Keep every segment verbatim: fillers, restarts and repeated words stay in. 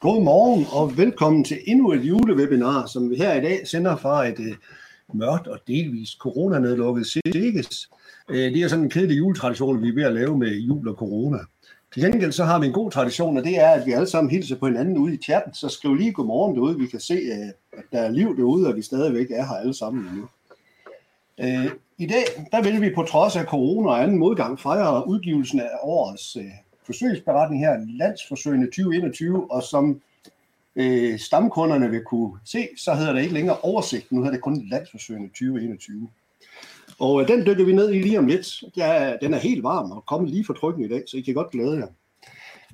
God morgen og velkommen til endnu et julewebinar, som vi her i dag sender fra et øh, mørkt og delvist coronanedlukket SIGG. Øh, det er sådan en kedelig juletradition, vi er ved at lave med jul og corona. Til gengæld så har vi en god tradition, og det er, at vi alle sammen hilser på hinanden ude i chatten. Så skriv lige godmorgen derude, vi kan se, øh, at der er liv derude, og vi stadigvæk er her alle sammen nu. Øh, I dag der vil vi på trods af corona og anden modgang fejre udgivelsen af årets øh, forsøgsberetning her, Landsforsøgene tyve enogtyve, og som øh, stamkunderne vil kunne se, så hedder det ikke længere oversigt, nu hedder det kun Landsforsøgene tyve enogtyve. Og øh, den dykker vi ned i lige om lidt. Ja, den er helt varm og kommet lige for trykken i dag, så I kan godt glæde jer.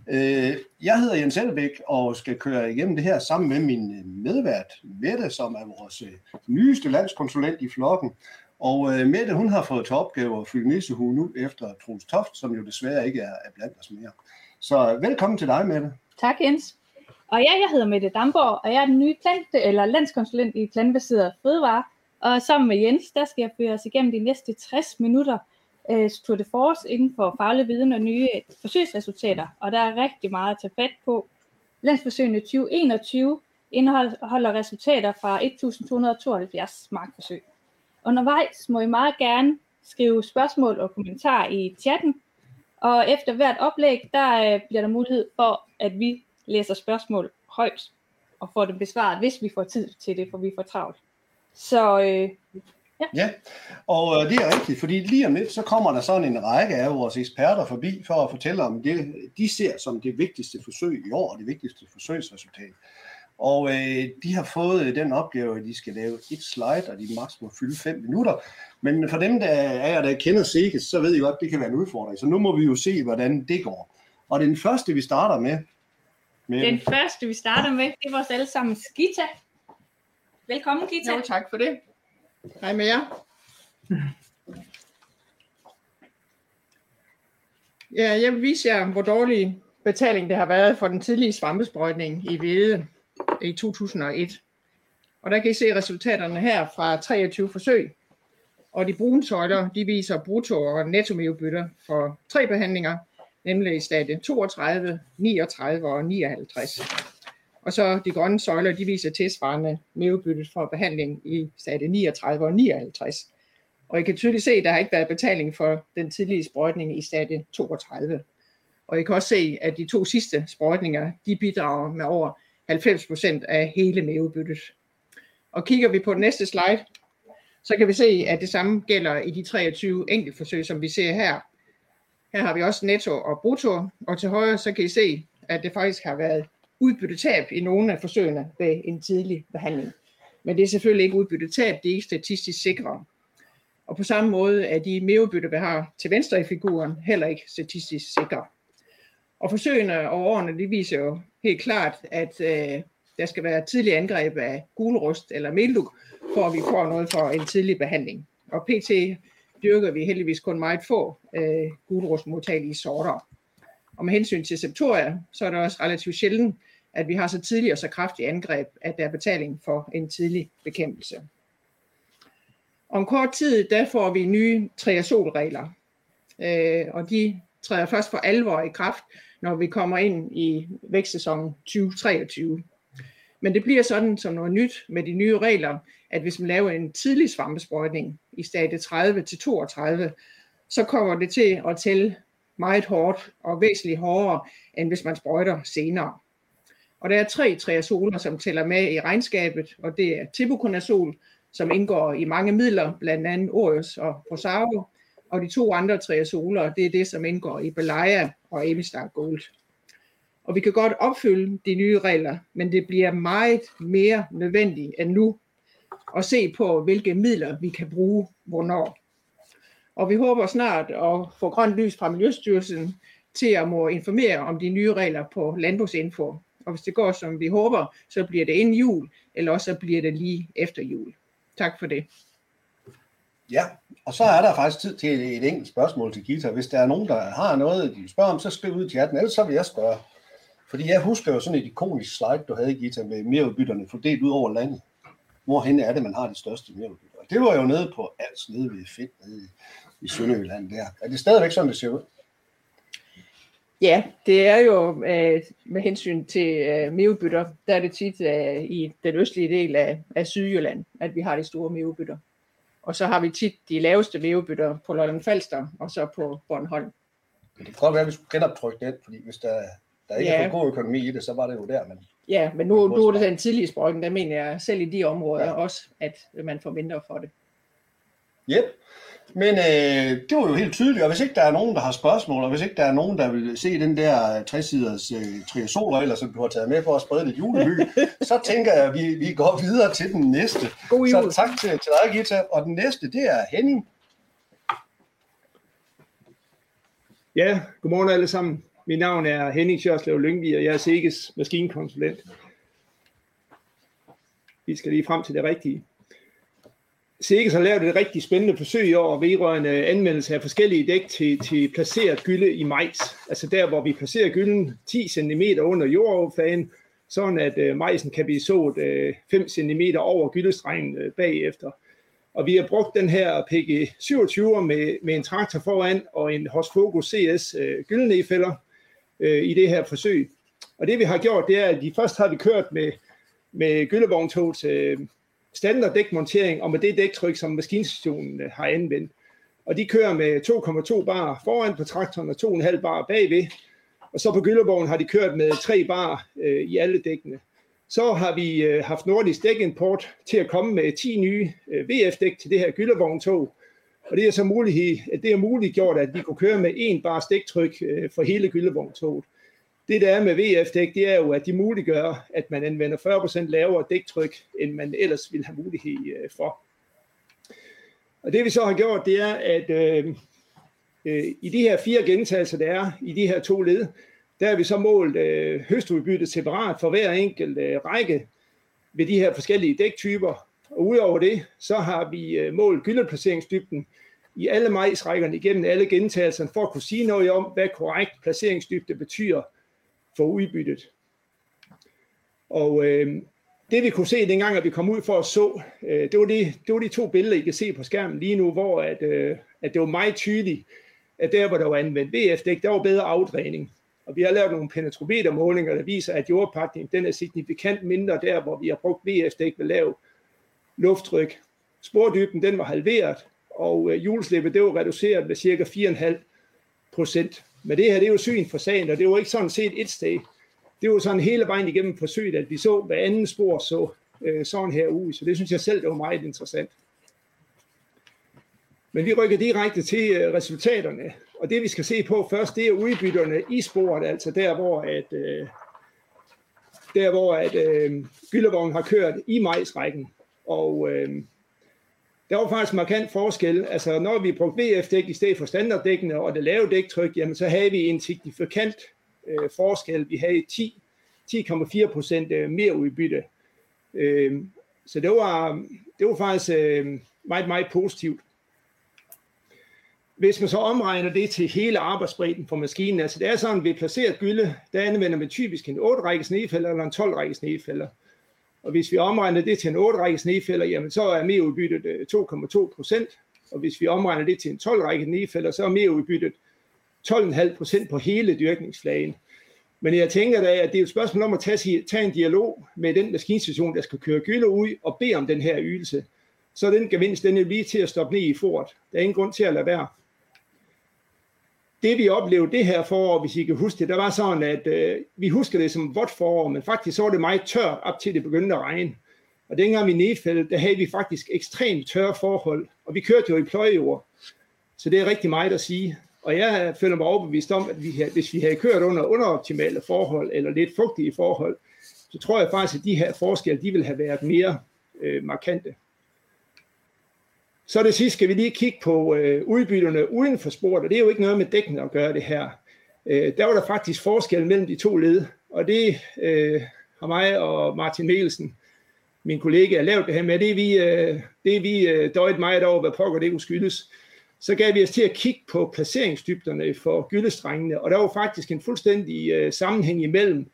Øh, jeg hedder Jens Elbæk og skal køre igennem det her sammen med min medvært Mette, som er vores øh, nyeste landskonsulent i flokken. Og øh, Mette, hun har fået til opgave at fylde nissehue nu efter Toft, som jo desværre ikke er, er blandt os mere. Så velkommen til dig, Mette. Tak, Jens. Og ja, jeg hedder Mette Damborg, og jeg er den nye plante, eller landskonsulent i plantebaserede fødevarer. Og sammen med Jens, der skal jeg føre os igennem de næste tres minutter øh, Tour de Force inden for faglig viden og nye forsøgsresultater. Og der er rigtig meget at tage fat på. Landsforsøgene tyve enogtyve indeholder resultater fra et tusind to hundrede og tooghalvfjerds markforsøg. Undervejs må I meget gerne skrive spørgsmål og kommentarer i chatten, og efter hvert oplæg, der bliver der mulighed for, at vi læser spørgsmål højt og får dem besvaret, hvis vi får tid til det, for vi får travlt. Så øh, ja. ja, og det er rigtigt, fordi lige om lidt, så kommer der sådan en række af vores eksperter forbi for at fortælle om det, de ser som det vigtigste forsøg i år og det vigtigste forsøgsresultat. Og øh, de har fået den opgave, at de skal lave et slide, og de maks må fylde fem minutter. Men for dem, der er jer, der kender SIGG, så ved I godt, at det kan være en udfordring. Så nu må vi jo se, hvordan det går. Og den første, vi starter med... med... Den første, vi starter med, det er vores allesammens Gita. Velkommen, Gita. Jo, tak for det. Hej med jer. Ja, jeg vil vise jer, hvor dårlig betaling det har været for den tidlige svampesprøjtning i hvede i to tusind og et. Og der kan I se resultaterne her fra treogtyve forsøg. Og de brune søjler, de viser brutto- og nettomeudbytter for tre behandlinger, nemlig i stadie toogtredive, niogtredive og nioghalvtreds. Og så de grønne søjler, de viser tilsvarende meudbyttet for behandling i stadie niogtredive og nioghalvtreds. Og I kan tydeligt se, at der har ikke været betaling for den tidlige sprøjtning i stadie toogtredive. Og I kan også se, at de to sidste sprøjtninger, de bidrager med over halvfems procent af hele meudbyttet. Og kigger vi på den næste slide, så kan vi se, at det samme gælder i de treogtyve enkeltforsøg, som vi ser her. Her har vi også netto og brutto, og til højre så kan I se, at det faktisk har været udbyttetab i nogle af forsøgene ved en tidlig behandling. Men det er selvfølgelig ikke udbyttetab, det er ikke statistisk sikre. Og på samme måde er de meudbytte, vi har til venstre i figuren, heller ikke statistisk sikre. Og forsøgene over årene, de viser jo helt klart, at øh, der skal være tidlig angreb af gulrust eller meldug, for at vi får noget for en tidlig behandling. Og pt. Dyrker vi heldigvis kun meget få øh, gulrustmodtagelige sorter. Og med hensyn til septoria, så er det også relativt sjældent, at vi har så tidlig og så kraftig angreb, at der er betaling for en tidlig bekæmpelse. Om kort tid, der får vi nye triazolregler, øh, og de træder først for alvor i kraft, når vi kommer ind i vækstsæsonen tyve treogtyve. Men det bliver sådan som noget nyt med de nye regler, at hvis man laver en tidlig svampesprøjtning i stadie tredive til toogtredive, så kommer det til at tælle meget hårdt og væsentligt hårdere, end hvis man sprøjter senere. Og der er tre triazoler, som tæller med i regnskabet, og det er tebuconazol, som indgår i mange midler, blandt andet Orius og Prosaro, og de to andre triazoler, det er det, som indgår i Balaya og Amistar Gold. Og vi kan godt opfylde de nye regler, men det bliver meget mere nødvendigt end nu at se på, hvilke midler vi kan bruge hvornår. Og vi håber snart at få grønt lys fra Miljøstyrelsen til at må informere om de nye regler på Landbosinfo. Og hvis det går, som vi håber, så bliver det inden jul, eller også så bliver det lige efter jul. Tak for det. Ja, og så er der faktisk tid til et, et enkelt spørgsmål til Gita. Hvis der er nogen, der har noget, de vil spørge om, så skriv ud i chatten, ellers så vil jeg spørge. Fordi jeg husker jo sådan et ikonisk slide, du havde, Gita, med merudbytterne fordelt ud over landet. Hvorhenne er det, man har de største merudbytter? Det var jo nede på Als, nede ved Fedt, nede i Sønderjylland der. Er det stadigvæk sådan, det ser ud? Ja, Ja, det er jo øh, med hensyn til øh, mevebytter, der er det tit øh, i den østlige del af, af Sydjylland, at vi har de store mevebytter. Og så har vi tit de laveste mevebytter på Lolland-Falster og så på Bornholm. Men det kan godt være, at vi skulle genoptrykke det, fordi hvis der, der ikke ja. er for god økonomi i det, så var det jo der. Men ja, men nu, nu er det den tidlige sprøjten, der mener jeg selv i de områder ja. også, at man får mindre for det. Yep. Men øh, det var jo helt tydeligt, og hvis ikke der er nogen, der har spørgsmål, og hvis ikke der er nogen, der vil se den der tresiders øh, triasolregler, som du har taget med for at sprede lidt julely, så tænker jeg, at vi, vi går videre til den næste. God jul. Så tak til, til dig, Gita. Og den næste, det er Henning. Ja, godmorgen alle sammen. Mit navn er Henning Sjørslev-Lynkvig, og jeg er SIGGs maskinkonsulent. Vi skal lige frem til det rigtige. SIGG har lavet et rigtig spændende forsøg i år vedrørende anvendelse af forskellige dæk til, til placeret gylde i majs. Altså der, hvor vi placerer gylden ti centimeter under jordoverfladen, sådan at majsen kan blive sået fem centimeter over gyldestrengen bagefter. Og vi har brugt den her P G syvogtyve med, med en traktor foran og en Hors Fokus C S gyldenefælder øh, i det her forsøg. Og det vi har gjort, det er, at de først har vi kørt med, med gyldevogntogets øh, standard dækmontering og med det dæktryk, som maskinstationen har anvendt. Og de kører med to komma to bar foran på traktoren og to komma fem bar bagved. Og så på gyldevognen har de kørt med tre bar øh, i alle dækkene. Så har vi øh, haft Nordisk Dækimport til at komme med ti nye øh, V F-dæk til det her gyldevogntog. Og det er så muligt, at det er muligt gjort, at vi kunne køre med en bar dæktryk øh, for hele gyldevogntog. Det der er med V F-dæk, det er jo, at de muliggør, at man anvender fyrre procent lavere dæktryk, end man ellers ville have mulighed øh, for. Og det vi så har gjort, det er, at øh, øh, i de her fire gentagelser, der er i de her to led, der har vi så målt øh, høstudbyttet separat for hver enkelt øh, række ved de her forskellige dæktyper. Og udover det, så har vi øh, målt gyldeplaceringsdybden i alle majsrækkerne igennem alle gentagelserne, for at kunne sige noget om, hvad korrekt placeringsdybde betyder for udbyttet. Og øh, det vi kunne se dengang, at vi kom ud for at så, øh, det, var de, det var de to billeder, I kan se på skærmen lige nu, hvor at, øh, at det var meget tydeligt, at der, hvor der var anvendt V F-dæk, der var bedre afdræning. Og vi har lavet nogle penetrometermålinger, der viser, at jordpakningen den er signifikant mindre der, hvor vi har brugt V F-dæk ved lav lufttryk. Spordybden den var halveret, og hjulslippet det var reduceret med cirka fire komma fem procent. Men det her det er jo syn for sagen, og det var ikke sådan set et sted. Det var sådan hele vejen igennem forsøget, at vi så hver anden spor så sådan her ud. Så det synes jeg selv, det var meget interessant. Men vi rykker direkte til resultaterne. Og det vi skal se på først, det er udbytterne i sporet, altså der hvor at øh, der hvor at øh, gyllevognen har kørt i majsrækken. Og øh, der var faktisk markant forskel. Altså når vi brugte V F-dæk i stedet for standarddækkene og det lave dæktryk, jamen så havde vi en signifikant øh, forskel. Vi havde ti komma fire procent mere udbytte. Øh, så det var det var faktisk øh, meget meget positivt. Hvis man så omregner det til hele arbejdsbredden på maskinen, altså det er sådan, at ved placeret gylde, der anvender man typisk en otte række snefælder eller en tolv række snefælder. Og hvis vi omregner det til en otte række snefælder, jamen så er merudbyttet to komma to procent. Og hvis vi omregner det til en tolv række snefælder, så er merudbyttet tolv komma fem procent på hele dyrkningsflagen. Men jeg tænker da, at det er et spørgsmål om at tage, tage en dialog med den maskinstation, der skal køre gylde ud og bede om den her ydelse. Så den gevinst, den er lige til at stoppe ned i fort. Der er ingen grund til at lade være. Det vi oplevede det her forår, hvis I kan huske det, der var sådan, at øh, vi husker det som vådt forår, men faktisk så var det meget tørt, op til det begyndte at regne. Og dengang vi nedfældede, der havde vi faktisk ekstremt tørre forhold, og vi kørte jo i pløjejord. Så det er rigtig meget at sige. Og jeg føler mig overbevist om, at vi havde, hvis vi havde kørt under underoptimale forhold, eller lidt fugtige forhold, så tror jeg faktisk, at de her forskelle, de ville have været mere øh, markante. Så det sidste skal vi lige kigge på øh, udbytterne uden for sporet, og det er jo ikke noget med dækken at gøre det her. Øh, der var der faktisk forskel mellem de to led, og det øh, har mig og Martin Mikkelsen, min kollega, lavet det her med. Det er vi, øh, det er vi øh, døjet meget over, hvad pokker det kunne skyldes. Så gav vi os til at kigge på placeringsdybderne for gyldestrengene, og der var faktisk en fuldstændig øh, sammenhæng imellem,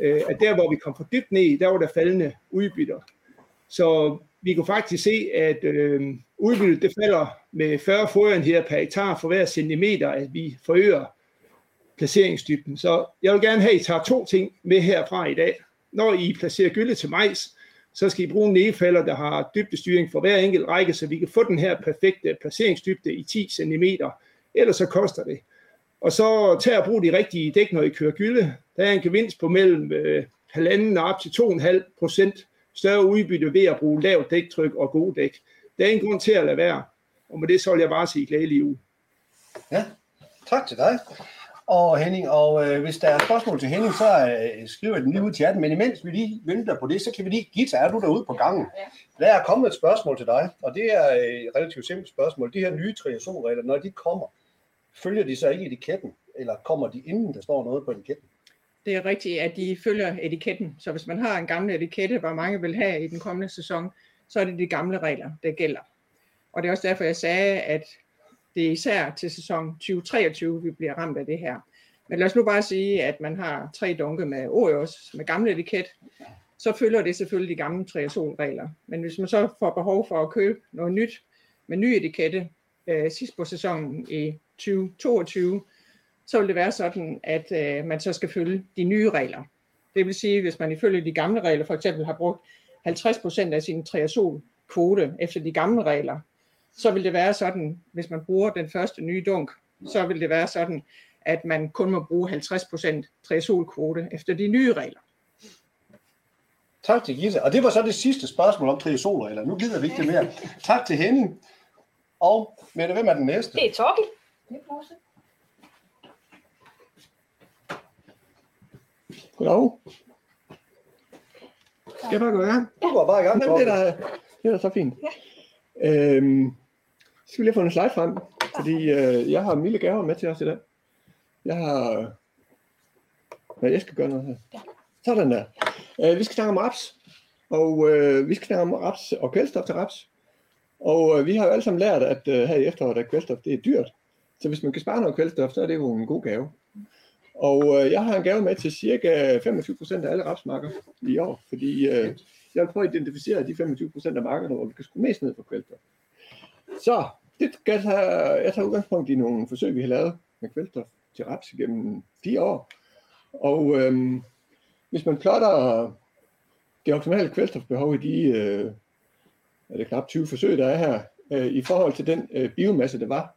øh, at der hvor vi kom for dybt ned, der var der faldende udbytter. Så vi kunne faktisk se, at øh, udbyttet det falder med fyrre fodenheder per hektar for hver centimeter, at vi forøger placeringsdybden. Så jeg vil gerne have, at I tager to ting med herfra i dag. Når I placerer gylle til majs, så skal I bruge nedfælder, der har dybdestyring for hver enkelt række, så vi kan få den her perfekte placeringsdybde i ti centimeter. Ellers så koster det. Og så tag og brug de rigtige dæk, når I kører gylle. Der er en gevinst på mellem halvanden og op til to komma fem procent større udbytte ved at bruge lavt dæktryk og gode dæk. Der er en grund til at lade være. Og med det så vil jeg bare sige glædelig jul. Ja, tak til dig. Og Henning, og øh, hvis der er spørgsmål til Henning, så øh, skriver den lige ud i chatten. Men imens vi lige venter på det, så kan vi lige... Gita, er du derude på gangen? Der er kommet et spørgsmål til dig, og det er et relativt simpelt spørgsmål. De her nye triazonregler, når de kommer, følger de så ikke etiketten? Eller kommer de inden, der står noget på etiketten? Det er rigtigt, at de følger etiketten. Så hvis man har en gammel etikette, hvor mange vil have i den kommende sæson, så er det de gamle regler, der gælder. Og det er også derfor, jeg sagde, at det er især til sæson tyve treogtyve, vi bliver ramt af det her. Men lad os nu bare sige, at man har tre dunke med Orius, med gamle etiket, så følger det selvfølgelig de gamle triazonregler. Men hvis man så får behov for at købe noget nyt med ny etikette øh, sidst på sæsonen i tyve toogtyve, så vil det være sådan, at øh, man så skal følge de nye regler. Det vil sige, hvis man ifølge de gamle regler for eksempel har brugt halvtreds procent af sin triazon-kvote efter de gamle regler, så vil det være sådan, hvis man bruger den første nye dunk, så vil det være sådan, at man kun må bruge halvtreds procent triazolkvote efter de nye regler. Tak til Gita. Og det var så det sidste spørgsmål om triazolregler. Nu gider vi ikke det mere. Tak til Henning. Og Mette, hvem er den næste? Det er Torki. Det er Torki. Goddag. Skal jeg bare gå i gang? Ja. Du går bare i gang, Torki. Det er da, det er da så fint. Ja. Øhm, så skal vi lige få en slide frem, fordi øh, jeg har milde gaver med til os i dag. Jeg har... Ja, jeg skal gøre noget her. Sådan der. Øh, vi skal snakke om raps, og øh, vi skal snakke om raps og kvælstof til raps. Og øh, vi har jo alle sammen lært, at øh, her i efteråret, at kvælstof det er dyrt. Så hvis man kan spare noget kvælstof, så er det jo en god gave. Og øh, jeg har en gave med til cirka femogtyve procent af alle rapsmarker i år, fordi... Øh, Jeg vil prøve at identificere de femogtyve procent af markederne, hvor vi kan skrue mest ned for kvælstof. Så det skal jeg tage, jeg tager udgangspunkt i nogle forsøg, vi har lavet med kvælstof til raps gennem fire år. Og øhm, hvis man plotter det optimale kvælstofbehov i de øh, er det knap tyve forsøg, der er her, øh, i forhold til den øh, biomasse, der var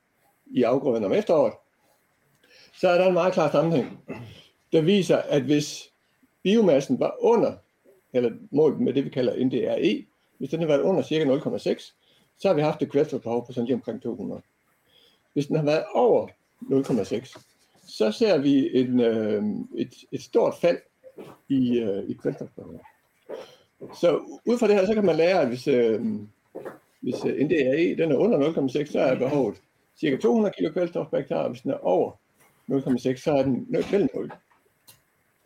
i afgrøden om efteråret, så er der en meget klar sammenhæng, der viser, at hvis biomassen var under eller målt med det, vi kalder N D R E, hvis den har været under cirka nul komma seks, så har vi haft et kvælstofbehov på sådan lige omkring to hundrede. Hvis den har været over nul komma seks, så ser vi en, øh, et, et stort fald i, øh, i kvælstofbehovet. Så ud fra det her, så kan man lære, at hvis, øh, hvis N D R E den er under nul komma seks, så er behovet cirka to hundrede kilo kvælstof per hektar, og hvis den er over nul komma seks, så er den mellem nul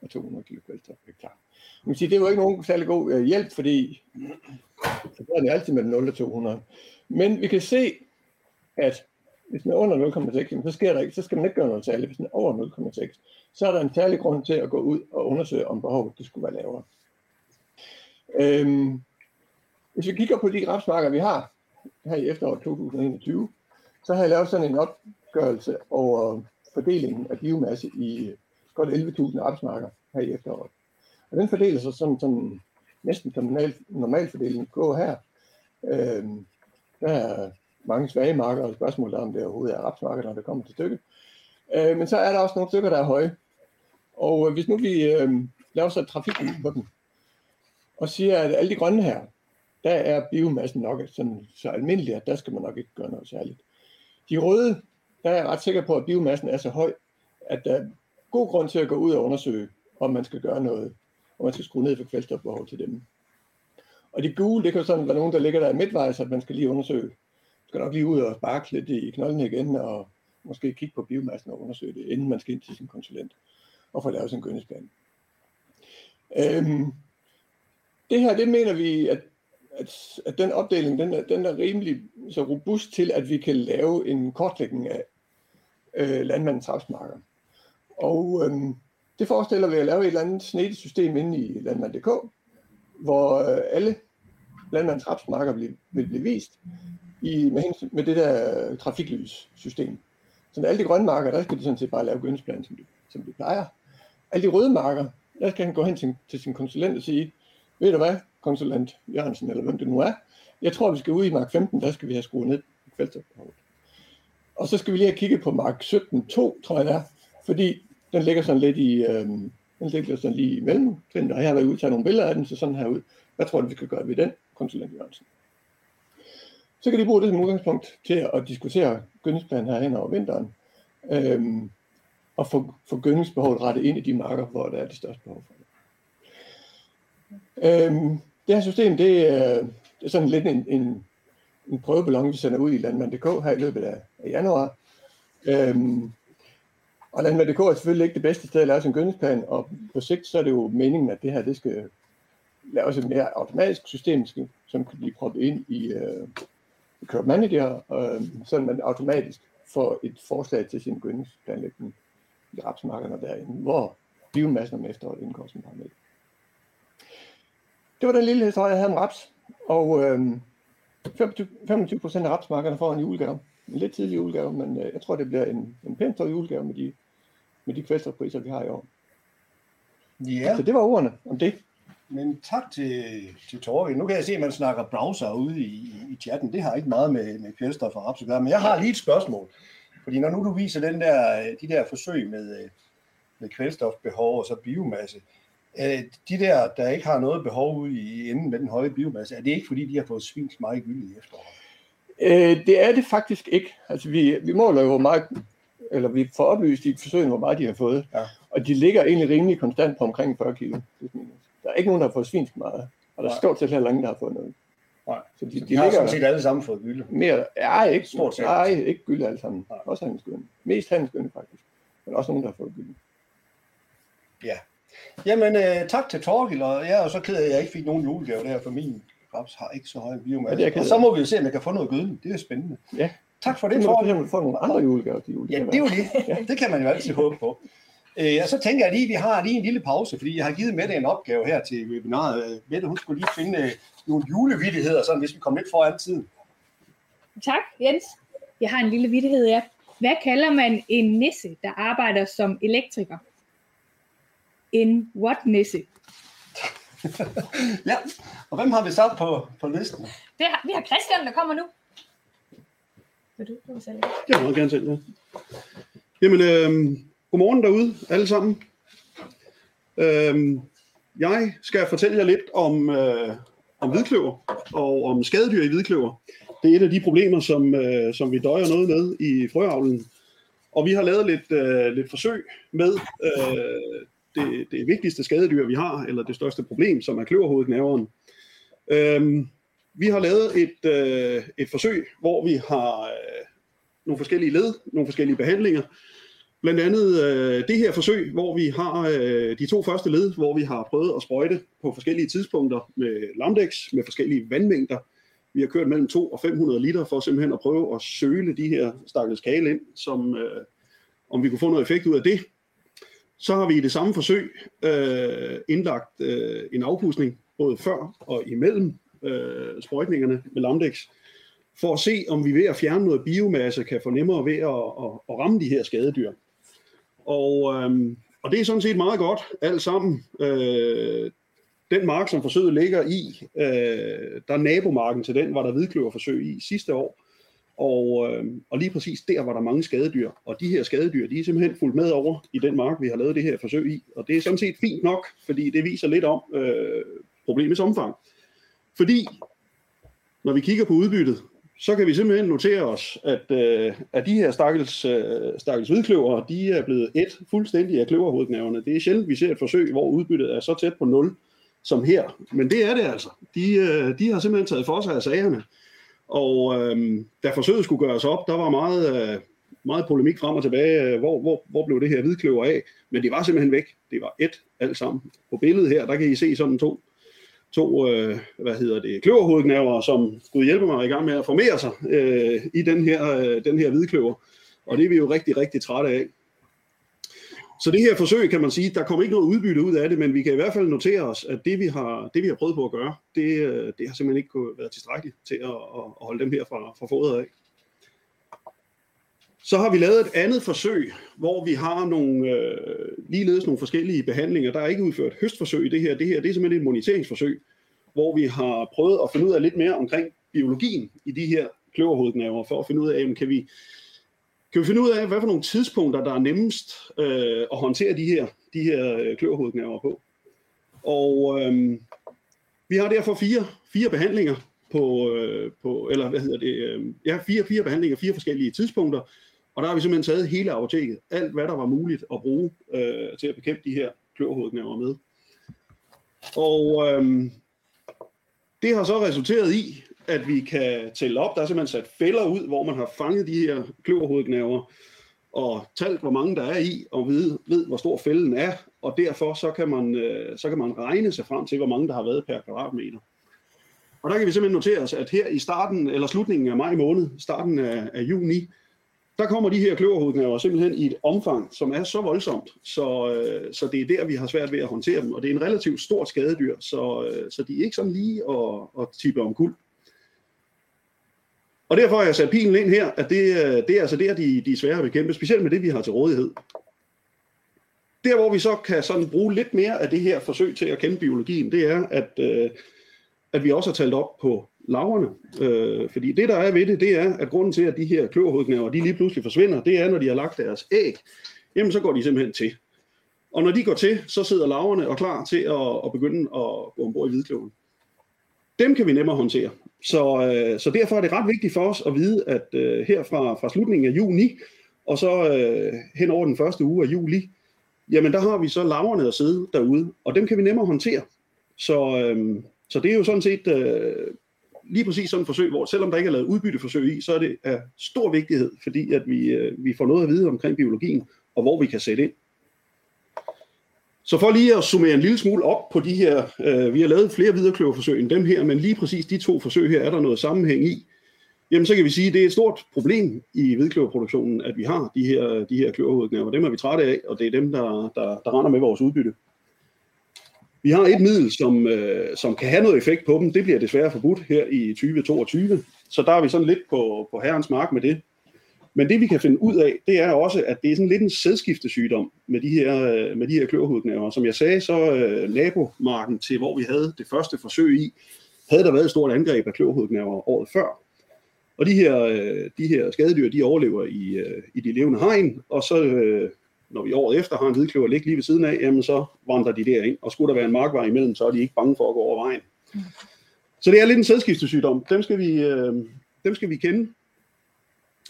og to hundrede kilo kvælstof per hektar. Man siger, det er jo ikke nogen særlig god hjælp, fordi så gør det altid mellem nul og to hundrede. Men vi kan se, at hvis den er under nul komma seks, så sker der ikke, så skal man ikke gøre noget særligt. Hvis den er over nul komma seks, så er der en særlig grund til at gå ud og undersøge, om behovet det skulle være lavere. Øhm, hvis vi kigger på de rapsmarker, vi har her i efteråret tyve enogtyve, så har jeg lavet sådan en opgørelse over fordelingen af biomasse i godt elleve tusind rapsmarker her i efteråret. Og den fordeler sig sådan, sådan, næsten som en normal fordeling går her. Øhm, der er mange svage marker og spørgsmål om det overhovedet er rapsmarker, når det kommer til stykke. Øh, men så er der også nogle stykker, der er høje. Og øh, hvis nu vi øh, laver så trafik på dem, og siger, at alle de grønne her, der er biomassen nok sådan, så almindelig, at der skal man nok ikke gøre noget særligt. De røde, der er jeg ret sikker på, at biomassen er så høj, at der er god grund til at gå ud og undersøge, om man skal gøre noget. Og man skal skrue ned for kvælstofbehov til dem. Og det gule, det kan jo sådan være nogen, der ligger der i midtvejs, at man skal lige undersøge. Man skal nok lige ud og sparke lidt i knolden igen, og måske kigge på biomassen og undersøge det, inden man skal ind til sin konsulent og få lavet sin gødningsplan. Øhm, det her, det mener vi, at, at, at den opdeling, den er, den er rimelig så robust til, at vi kan lave en kortlægning af øh, landmandens rapsmarker. Og... Øhm, Det forestiller vi at lave et eller andet snedigt system inde i Landmand punktum d k, hvor alle landmands rapsmarker vil blive vist i, med, med det der trafiklyssystem. Så alle de grønne marker, der skal de sådan set bare lave gødningsplan, som, som de plejer. Alle de røde marker, der skal han gå hen til, til sin konsulent og sige, ved du hvad, konsulent Jørgensen, eller hvem det nu er, jeg tror, vi skal ud i mark femten, der skal vi have skruet ned i kvælstofbehovet. Og så skal vi lige have kigget på mark sytten to, tror jeg det er, fordi den ligger sådan lidt i, øh, den ligger sådan lige i mellemtrinnet, og jeg har været ude og tage nogle billeder af den, så sådan her ud. Hvad tror du, vi skal gøre ved den, konsulent Jørgensen? Så kan de bruge det som udgangspunkt til at diskutere gødningsplanen her hen over vinteren, øhm, og få, få gødningsbehovet rettet ind i de marker, hvor der er det største behov for det. Øhm, det her system, det er, det er sådan lidt en, en, en prøveballon, vi sender ud i Landmand punktum d k her i løbet af, af januar. Øhm, og Landmand punktum d k er selvfølgelig ikke det bedste sted at lave sin gødningsplan, og på sigt så er det jo meningen, at det her det skal laves et mere automatisk system, som kan blive proppet ind i... Øh, Club Manager, øh, sådan man automatisk får et forslag til sin gødningsplanlægning i rapsmarkerne derinde, hvor biomassen om efteråret indgår som parameter. Det var den lille historie, jeg havde om raps, og øh, femogtyve procent af rapsmarkerne får en julegave. En lidt tidlig julegave, men øh, jeg tror, det bliver en, en pænt stor julegave med de, med de kvælstofpriser, vi har i år. Yeah. Så det var ordene om det. Men tak til, til Torki. Nu kan jeg se, at man snakker browser ude i, i, i chatten. Det har ikke meget med, med kvælstof og raps at gøre. Men jeg har lige et spørgsmål. Fordi når nu du viser den der, de der forsøg med, med kvælstofbehov og så biomasse. De der, der ikke har noget behov ude i enden med den høje biomasse, er det ikke fordi, de har fået svinsk meget gylle i efteråret? Øh, det er det faktisk ikke. Altså vi, vi måler jo meget, eller vi får oplyst i forsøgene, hvor meget de har fået. Ja. Og de ligger egentlig rimelig konstant på omkring fyrre kilo. Der er ikke nogen, der har fået svinsk meget, og der er stort set heller ingen, der har fået noget. Nej, så de, så de, de har sådan set alle sammen fået gylde. Mere, ja, ikke stort set. Nej, ikke gylde alle sammen. Nej. Også handelsgylde. Mest handelsgylde faktisk, men også nogen, der har fået gylde. Ja. Jamen, øh, tak til Torki, og jeg er jo så ked af, at jeg ikke fik nogen julegave der, for min raps har ikke så høj biomasse. Ja, og så må vi jo se, om jeg kan få noget gødning. Det er spændende. Ja. Tak for det, det Torki. Du kan få nogle andre julegaver til julegave. Ja, det er jo det. Ja. Det kan man jo altid håbe på. Øh, og så tænker jeg lige, at vi har lige en lille pause, fordi jeg har givet Mette en opgave her til webinaret. Mette, hun skulle lige finde nogle julevittigheder, sådan, hvis vi kommer lidt foran tiden. Tak, Jens. Jeg har en lille vittighed, ja. Hvad kalder man en nisse, der arbejder som elektriker? En what-nisse? Ja, og hvem har vi så på, på listen? Det har, vi har Christian, der kommer nu. Vil du, du vil selv? Jeg vil gerne selv, ja. Jamen... Øh... Godmorgen derude, alle sammen. Øhm, jeg skal fortælle jer lidt om, øh, om hvidkløver og om skadedyr i hvidkløver. Det er et af de problemer, som, øh, som vi døjer noget med i frøavlen. Og vi har lavet lidt, øh, lidt forsøg med øh, det, det vigtigste skadedyr, vi har, eller det største problem, som er kløverhovedgnaveren. Øhm, vi har lavet et, øh, et forsøg, hvor vi har øh, nogle forskellige led, nogle forskellige behandlinger. Blandt andet øh, det her forsøg, hvor vi har øh, de to første led, hvor vi har prøvet at sprøjte på forskellige tidspunkter med Lamdex, med forskellige vandmængder. Vi har kørt mellem to og fem hundrede liter for simpelthen at prøve at søle de her stakkels kale ind, som, øh, om vi kunne få noget effekt ud af det. Så har vi i det samme forsøg øh, indlagt øh, en afpustning, både før og imellem øh, sprøjtningerne med Lamdex, for at se, om vi ved at fjerne noget biomasse kan få nemmere ved at, at, at ramme de her skadedyr. Og, øhm, og det er sådan set meget godt alt sammen. Øh, den mark, som forsøget ligger i, øh, der er nabomarken til den, var der hvidkløverforsøg i sidste år. Og, øhm, og lige præcis der var der mange skadedyr. Og de her skadedyr, de er simpelthen fulgt med over i den mark, vi har lavet det her forsøg i. Og det er sådan set fint nok, fordi det viser lidt om øh, problemets omfang. Fordi når vi kigger på udbyttet, så kan vi simpelthen notere os, at, øh, at de her stakkels, øh, stakkels hvidkløver, de er blevet ædt fuldstændig af kløverhovedgnaverne. Det er sjældent, vi ser et forsøg, hvor udbyttet er så tæt på nul som her. Men det er det altså. De, øh, de har simpelthen taget for sig af sagerne. Og øh, da forsøget skulle gøres op, der var meget, øh, meget polemik frem og tilbage. Øh, hvor, hvor, hvor blev det her hvidkløver af? Men de var simpelthen væk. Det var ædt alt sammen. På billedet her, der kan I se sådan to. to øh, hvad hedder det, kløverhovedgnavere, som skulle hjælpe mig i gang med at formere sig øh, i den her, øh, den her hvidkløver. Og det er vi jo rigtig, rigtig trætte af. Så det her forsøg, kan man sige, der kommer ikke noget udbytte ud af det, men vi kan i hvert fald notere os, at det vi har, det, vi har prøvet på at gøre, det, øh, det har simpelthen ikke været tilstrækkeligt til at, at holde dem her fra, fra fodret af. Så har vi lavet et andet forsøg, hvor vi har nogle, øh, ligeledes nogle forskellige behandlinger. Der er ikke udført høstforsøg i det her. Det her det er simpelthen et moniteringsforsøg, hvor vi har prøvet at finde ud af lidt mere omkring biologien i de her kløverhovedgnaver, for at finde ud af, jamen, kan, vi, kan vi finde ud af, hvad for nogle tidspunkter, der er nemmest øh, at håndtere de her, de her kløverhovedgnaver på. Og øh, vi har derfor fire, fire behandlinger på, øh, på eller hvad hedder det, øh, ja, fire, fire behandlinger, fire forskellige tidspunkter. Og der har vi simpelthen taget hele apoteket, alt hvad der var muligt at bruge øh, til at bekæmpe de her kløverhovedgnavere med. Og øh, det har så resulteret i, at vi kan tælle op. Der er simpelthen sat fælder ud, hvor man har fanget de her kløverhovedgnavere og talt, hvor mange der er i, og ved, ved hvor stor fælden er. Og derfor så kan, man, øh, så kan man regne sig frem til, hvor mange der har været per kvadratmeter. Og der kan vi simpelthen notere os, at her i starten, eller slutningen af maj måned, starten af, af juni, der kommer de her kløverhovedgnaver simpelthen i et omfang, som er så voldsomt, så, øh, så det er der, vi har svært ved at håndtere dem. Og det er en relativt stor skadedyr, så, øh, så de er ikke sådan lige at, at tippe om guld. Og derfor har jeg sat pilen ind her, at det, det er altså der, de, de er svære at bekæmpe, specielt med det, vi har til rådighed. Der, hvor vi så kan sådan bruge lidt mere af det her forsøg til at kende biologien, det er, at, øh, at vi også har talt op på laverne. Øh, fordi det, der er ved det, det er, at grunden til, at de her kløverhovedgnavere, de lige pludselig forsvinder, det er, når de har lagt deres æg, jamen så går de simpelthen til. Og når de går til, så sidder laverne og klar til at, at begynde at gå ombord i hvidkløveren. Dem kan vi nemmere håndtere. Så, øh, så derfor er det ret vigtigt for os at vide, at øh, her fra, fra slutningen af juni, og så øh, hen over den første uge af juli, jamen der har vi så laverne at sidde derude, og dem kan vi nemmere håndtere. Så, øh, så det er jo sådan set øh, lige præcis sådan et forsøg, hvor selvom der ikke er lavet udbytteforsøg i, så er det af stor vigtighed, fordi at vi, øh, vi får noget at vide omkring biologien, og hvor vi kan sætte ind. Så for lige at summere en lille smule op på de her, øh, vi har lavet flere viderekløverforsøg end dem her, men lige præcis de to forsøg her, er der noget sammenhæng i, jamen så kan vi sige, at det er et stort problem i hvidkløverproduktionen, at vi har de her, de her kløverhovedgnavere, dem er vi trætte af, og det er dem, der, der, der render med vores udbytte. Vi har et middel, som, øh, som kan have noget effekt på dem, det bliver desværre forbudt her i tyve toogtyve, så der er vi sådan lidt på, på herrens mark med det. Men det vi kan finde ud af, det er også, at det er sådan lidt en sædskiftesygdom med de her, med de her kløverhovedgnavere. Som jeg sagde, så øh, nabomarken til, hvor vi havde det første forsøg i, havde der været et stort angreb af kløverhovedgnavere året før. Og de her, øh, de her skadedyr, de overlever i, øh, i de levende hegn, og så øh, når vi året efter har en hvidkløver ligge lige ved siden af, jamen så vandrer de derind. Og skulle der være en markvej imellem, så er de ikke bange for at gå over vejen. Så det er lidt en sædskiftesygdom. Dem skal vi, øh, dem skal vi kende.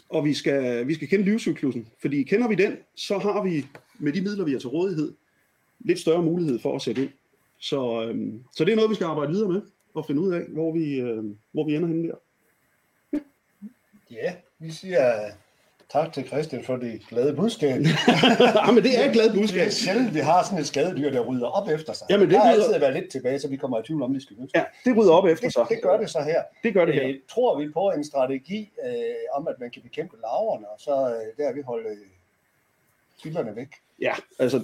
Og vi skal, vi skal kende livscyklusen, fordi kender vi den, så har vi med de midler, vi har til rådighed, lidt større mulighed for at sætte ind. Så, øhm, så det er noget, vi skal arbejde videre med og finde ud af, hvor vi, øhm, hvor vi ender henne der. Ja. ja, vi siger tak til Christian for det glade budskab. Ja, men det er et glade budskab. Det er sjældent, vi har sådan et skadedyr, der rydder op efter sig. Jamen, det der har rydder... altid været lidt tilbage, så vi kommer i tvivl om, de skal huske. Ja, det rydder op efter det, sig. Det gør det så her. Det gør det her. Øh, tror vi på en strategi øh, om, at man kan bekæmpe larverne, og så øh, der vi holde tvivlerne væk? Ja, altså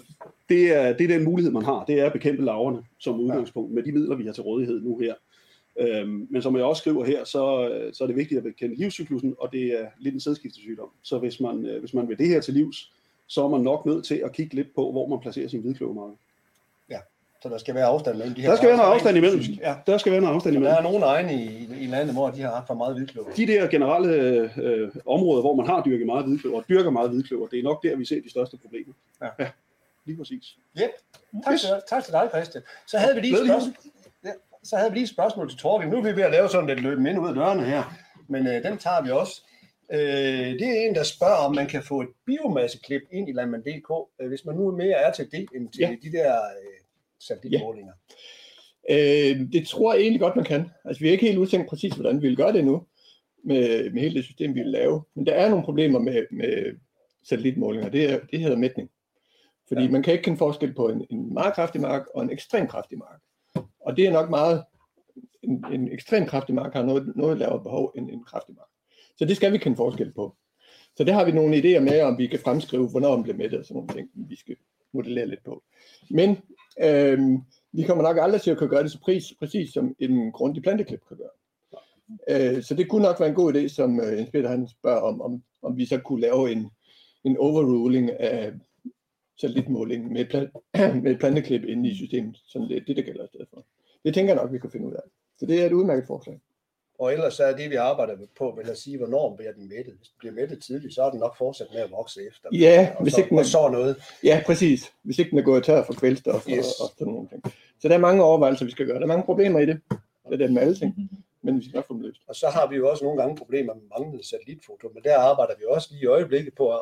det er, det er den mulighed, man har. Det er at bekæmpe larverne som udgangspunkt ja. med de midler, vi har til rådighed nu her. Men som jeg også skriver her, så, så er det vigtigt at kende livscyklusen, og det er lidt en sædskiftesygdom. Så hvis man, hvis man vil det her til livs, så er man nok nødt til at kigge lidt på, hvor man placerer sin hvidkløvermarker. Ja, så der skal være afstand imellem de her. Der skal være noget afstand imellem. Ja. Der skal være noget afstand imellem. Der er nogle egne i, i landet, hvor de har haft for meget hvidkløver. De der generelle øh, områder, hvor man har dyrket meget hvidkløver, og dyrker meget hvidkløver, det er nok der, vi ser de største problemer. Ja, ja lige præcis. Ja, tak, yes. til, tak til dig, Christian. Så havde vi lige spørgsmål. Så havde vi lige et spørgsmål til Torki. Nu er vi ved at lave sådan et løb ind ud af dørene her, men øh, den tager vi også. Øh, det er en, der spørger, om man kan få et biomasseklip ind i Landmand punktum d k, øh, hvis man nu mere er til det, end til ja. de der øh, satellitmålinger. Ja. Øh, det tror jeg egentlig godt, man kan. Altså, vi har ikke helt udtænkt præcis, hvordan vi vil gøre det nu, med, med hele det system, vi vil lave. Men der er nogle problemer med, med satellitmålinger. Det, er, det hedder mætning. Fordi ja. man kan ikke kende forskel på en, en meget kraftig mark og en ekstrem kraftig mark. Og det er nok meget, en, en ekstrem kraftig mark har noget, noget lavere behov end en kraftig mark. Så det skal vi kende forskel på. Så det har vi nogle idéer med, om vi kan fremskrive, hvornår den bliver mættet og sådan nogle ting, vi skal modellere lidt på. Men øhm, vi kommer nok aldrig til at kunne gøre det så præcis, præcis som en grundig planteklip kan gøre. Øh, så det kunne nok være en god idé, som øh, Jens Peter han spørger om, om, om vi så kunne lave en, en overruling af satellitmålingen med, plan- med et planteklip inde i systemet. Sådan det er det, der gælder i stedet for. Det tænker jeg nok, vi kan finde ud af. Så det er et udmærket forslag. Og ellers er det, vi arbejder på, vil at sige, hvornår bliver den mættet. Hvis den bliver mættet tidligt, så er den nok fortsat med at vokse efter. Ja, og hvis så, ikke den så noget. Ja, præcis. Hvis ikke den er gået tør for kvælstof yes. og, og sådan nogle ting. Så der er mange overvejelser, vi skal gøre. Der er mange problemer i det. Det er det med alle ting. Men vi skal nok få dem løst. Og så har vi jo også nogle gange problemer med manglende satellitfoto. Men der arbejder vi også lige i øjeblikket på at...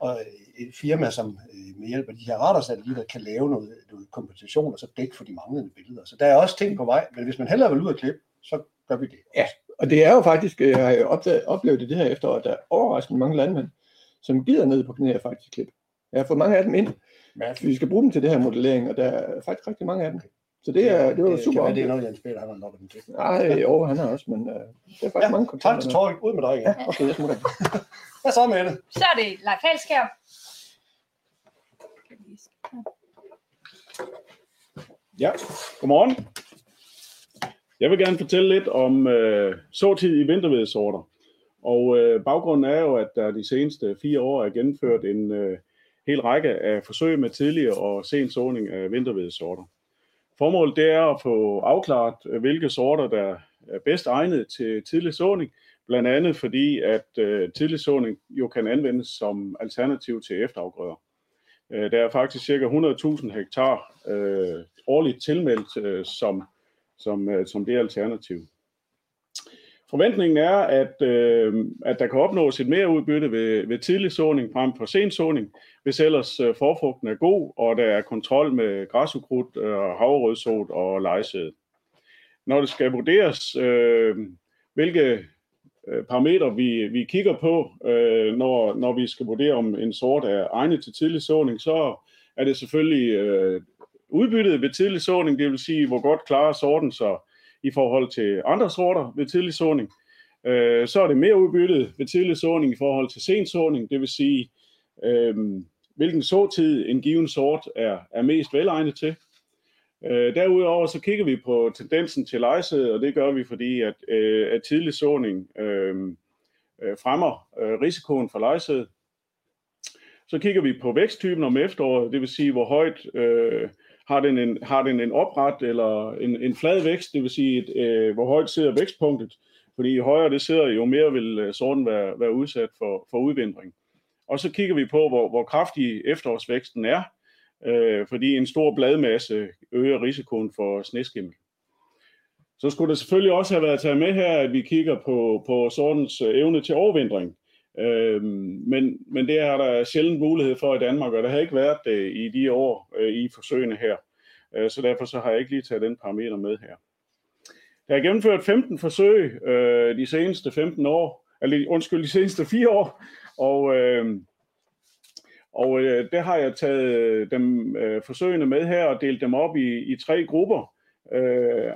Og et firma, som med hjælp af de her radarsatellitter kan lave noget, noget kompensation og så dække for de manglende billeder. Så der er også ting på vej, men hvis man hellere vil ud og klippe, så gør vi det. Ja, og det er jo faktisk, jeg har jo opdaget, oplevet det her efterår, der er overraskende mange landmænd, som gider ned på knæer faktisk klippe. Jeg har fået mange af dem ind, så vi skal bruge dem til det her modellering, og der er faktisk rigtig mange af dem. Så det er, ja, det var det, super. Kan være, det er noget, Jens Peter, han har nok af den til. Nej, jo, han har også, men uh, det er faktisk ja, mange kontakter. Tak til Torki, ud med dig igen. Ja, okay, jeg smutter. Hvad så, Mette? Så er det Leif Halskær. Ja, godmorgen. Jeg vil gerne fortælle lidt om øh, såtid i vinterhvedesorter. Og øh, baggrunden er jo, at der de seneste fire år er gennemført en øh, hel række af forsøg med tidligere og sen såning af vinterhvedesorter. Formålet det er at få afklaret, hvilke sorter, der er bedst egnet til tidlig såning, blandt andet fordi, at øh, tidlig såning jo kan anvendes som alternativ til efterafgrøder. Øh, der er faktisk ca. hundrede tusind hektar øh, årligt tilmeldt øh, som, som, øh, som det alternativ. Forventningen er, at, øh, at der kan opnås et mere udbytte ved, ved tidlig såning frem for sen såning, hvis ellers øh, forfrugten er god, og der er kontrol med græsukrudt, øh, havrødsot og lejesæde. Når det skal vurderes, øh, hvilke øh, parametre vi, vi kigger på, øh, når, når vi skal vurdere, om en sort er egnet til tidlig såning, så er det selvfølgelig øh, udbyttet ved tidlig såning, det vil sige, hvor godt klarer sorten sig i forhold til andre sorter ved tidlig såning. Øh, så er det mere udbyttet ved tidlig såning i forhold til sen såning, det vil sige, øh, hvilken såtid en given sort er, er mest velegnet til. Øh, derudover så kigger vi på tendensen til lejesæde, og det gør vi, fordi at, øh, at tidlig såning øh, fremmer øh, risikoen for lejesæde. Så kigger vi på væksttypen om efteråret, det vil sige, hvor højt... Øh, Har den, en, har den en opret eller en, en flad vækst, det vil sige, et, øh, hvor højt sidder vækstpunktet? Fordi i højere det sidder, jo mere vil sorten være, være udsat for, for udvindring. Og så kigger vi på, hvor, hvor kraftig efterårsvæksten er, øh, fordi en stor bladmasse øger risikoen for sneskimmel. Så skulle det selvfølgelig også have været taget med her, at vi kigger på, på sortens evne til overvintring. Men, men det har der sjældent mulighed for i Danmark, og der har ikke været det i de år i forsøgene her. Så derfor så har jeg ikke lige taget den parameter med her. Der er gennemført femten forsøg de seneste femten år, eller undskyld, de seneste fire år, og, og der har jeg taget dem, forsøgene med her og delt dem op i, i tre grupper,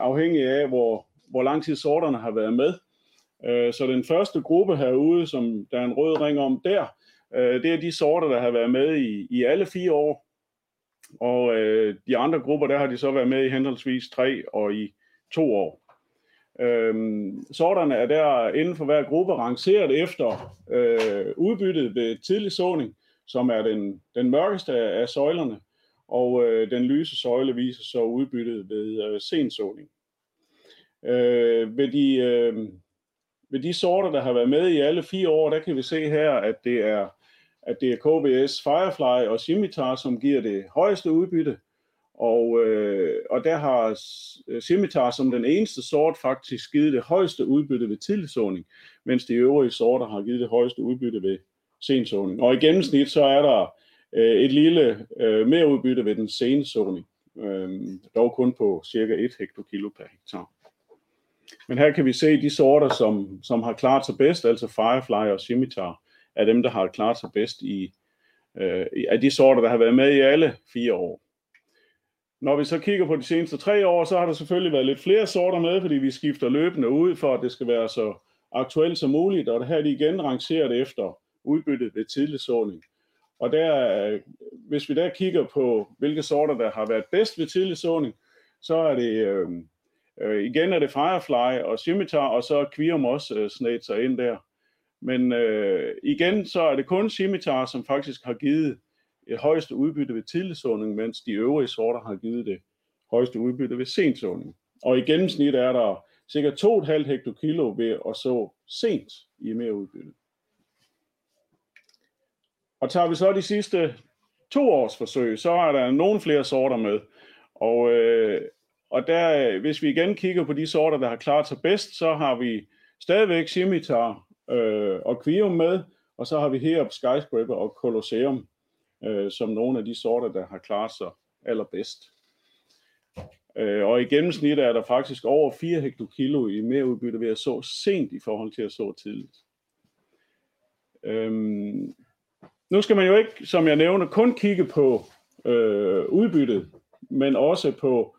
afhængig af hvor, hvor lang tid sorterne har været med. Så den første gruppe herude, som der er en rød ring om der, det er de sorter, der har været med i, i alle fire år. Og de andre grupper, der har de så været med i henholdsvis tre og i to år. Sorterne er der inden for hver gruppe rangeret efter udbyttet ved tidlig såning, som er den, den mørkeste af søjlerne. Og den lyse søjle viser så udbyttet ved sen såning. Ved de... Ved de sorter, der har været med i alle fire år, der kan vi se her, at det er, at det er K B S, Firefly og Scimitar, som giver det højeste udbytte. Og, øh, og der har Scimitar som den eneste sort faktisk givet det højeste udbytte ved tidlig såning, mens de øvrige sorter har givet det højeste udbytte ved sen såning. Og i gennemsnit så er der øh, et lille øh, mere udbytte ved den sene såning, øh, dog kun på cirka et hektokilo per hektar. Men her kan vi se de sorter, som, som har klaret sig bedst, altså Firefly og Scimitar, er dem, der har klaret sig bedst i, øh, af de sorter, der har været med i alle fire år. Når vi så kigger på de seneste tre år, så har der selvfølgelig været lidt flere sorter med, fordi vi skifter løbende ud, for at det skal være så aktuelt som muligt, og det her de igen rangeret efter udbyttet ved tidlig såning. Og der, hvis vi der kigger på, hvilke sorter, der har været bedst ved tidlig såning, så er det... Øh, Øh, igen er det Firefly og Scimitar, og så Quirm også øh, snedt sig ind der. Men øh, igen så er det kun Scimitar, som faktisk har givet et højeste udbytte ved tidlig såning, mens de øvrige sorter har givet det højeste udbytte ved sent såning. Og i gennemsnit er der cirka to komma fem hektokilo ved at så sent i mere udbytte. Og tager vi så de sidste to års forsøg, så er der nogle flere sorter med. Og, øh, og der, hvis vi igen kigger på de sorter, der har klaret sig bedst, så har vi stadigvæk Scimitar øh, og Quirm med, og så har vi her Skyscraper og Colosseum, øh, som nogle af de sorter, der har klaret sig allerbedst. Øh, og i gennemsnit er der faktisk over fire hektokilo i mere udbytte ved at så sent i forhold til at så tidligt. Øhm, Nu skal man jo ikke, som jeg nævner, kun kigge på øh, udbyttet, men også på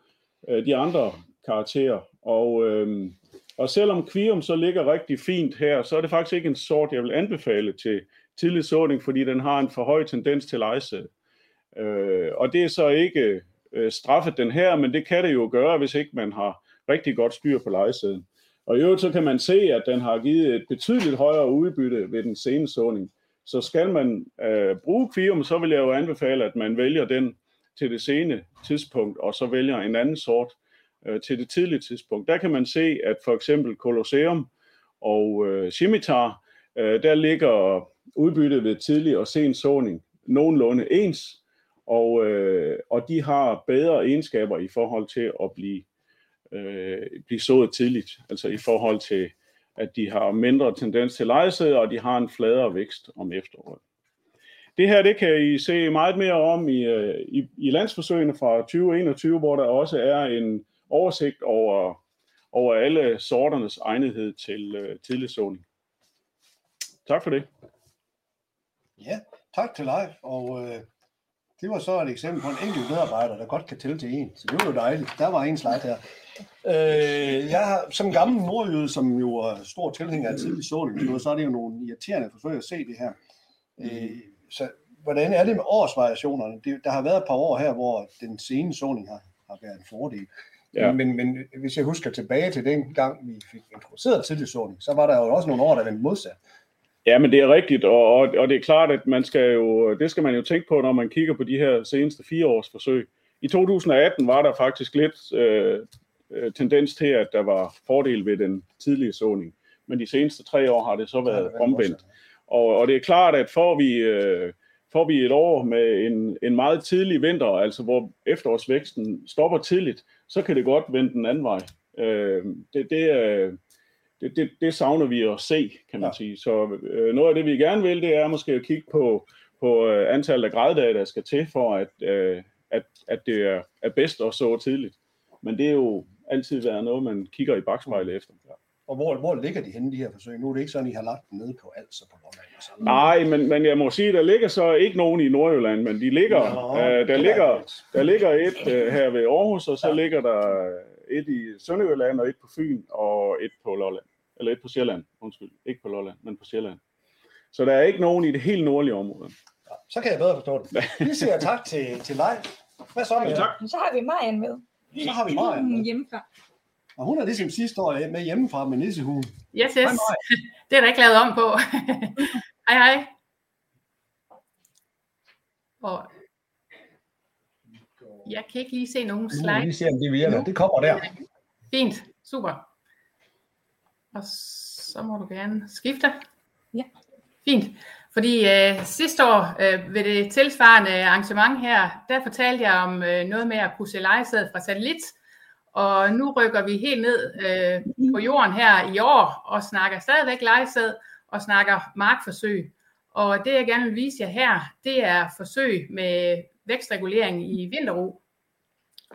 øh, de andre karakterer. Og, øh, og selvom Quirm så ligger rigtig fint her, så er det faktisk ikke en sort, jeg vil anbefale til tidlig såning, fordi den har en for høj tendens til lejsæde. Øh, og det er så ikke øh, straffet den her, men det kan det jo gøre, hvis ikke man har rigtig godt styr på lejsæden. Og i øvrigt så kan man se, at den har givet et betydeligt højere udbytte ved den sene såning. Så skal man øh, bruge Quirm, så vil jeg jo anbefale, at man vælger den til det sene tidspunkt, og så vælger en anden sort øh, til det tidlige tidspunkt. Der kan man se, at for eksempel Colosseum og øh, Scimitar, øh, der ligger udbyttet ved tidlig og sen såning nogenlunde ens, og, øh, og de har bedre egenskaber i forhold til at blive, øh, blive sået tidligt, altså i forhold til at de har mindre tendens til lejesæde, og de har en fladere vækst om efteråret. Det her, det kan I se meget mere om i, i, i landsforsøgene fra tyve enogtyve, hvor der også er en oversigt over, over alle sorternes egnethed til uh, tidlig såning. Tak for det. Ja, tak til Leif, og øh, det var så et eksempel på en enkelt medarbejder, der godt kan tælle til en, så det var jo dejligt. Der var en slide her. Øh, jeg har, som gammel nordjyde, som jo er stor tilhænger af tidlig såning, så er det jo nogle irriterende forsøg at se det her. Øh, så hvordan er det med årsvariationerne? Det, der har været et par år her, hvor den sene såning har, har været en fordel. Ja. Men, men hvis jeg husker tilbage til den gang, vi fik introduceret tidlig såning, så var der jo også nogle år, der vendte modsat. Ja, men det er rigtigt, og, og, og det er klart, at man skal jo, det skal man jo tænke på, når man kigger på de her seneste fire års forsøg. I to tusind og atten var der faktisk lidt øh, tendens til, at der var fordel ved den tidlige såning, men de seneste tre år har det så været omvendt. Og, og det er klart, at får vi, øh, får vi et år med en, en meget tidlig vinter, altså hvor efterårsvæksten stopper tidligt, så kan det godt vende den anden vej. Øh, det det øh, Det, det, det savner vi at se, kan man ja. sige. Så øh, noget af det, vi gerne vil, det er måske at kigge på, på øh, antallet af graddage, der skal til for, at, øh, at, at det er, er bedst at så tidligt. Men det er jo altid været noget, man kigger i bakspejlet efter. Ja. Og hvor, hvor ligger de henne, de her forsøg? Nu er det ikke sådan, I har lagt dem nede på alt, så på Lolland. Nej, men, men jeg må sige, der ligger så ikke nogen i Nordjylland, men de ligger, Nå, øh, der, ligger, der ligger et øh, her ved Aarhus, og så ja. ligger der et i Sønderjylland, og et på Fyn, og et på Lolland. Eller et på Sjælland, undskyld. Ikke på Lolland, men på Sjælland. Så der er ikke nogen i det helt nordlige område. Ja, så kan jeg bedre forstå det. Vi siger tak til, til Leif. Hvad så, ja, tak. Så har vi Marian med. Så har vi Marian med. Hjemmefra. Og hun er ligesom sidste år med hjemmefra med nissehugen. Yes, yes. Hej, det er der ikke lavet om på. Hej, hej. Og jeg kan ikke lige se nogen slides. Vi ser, om det virker. Det kommer der. Fint. Super. Og så må du gerne skifte. Ja. Fint. Fordi øh, sidste år øh, ved det tilsvarende arrangement her, der fortalte jeg om øh, noget med at kunne se lejesæde fra satellit. Og nu rykker vi helt ned øh, på jorden her i år og snakker stadigvæk lejesæde og snakker markforsøg. Og det jeg gerne vil vise jer her, det er forsøg med vækstregulering i vinterro.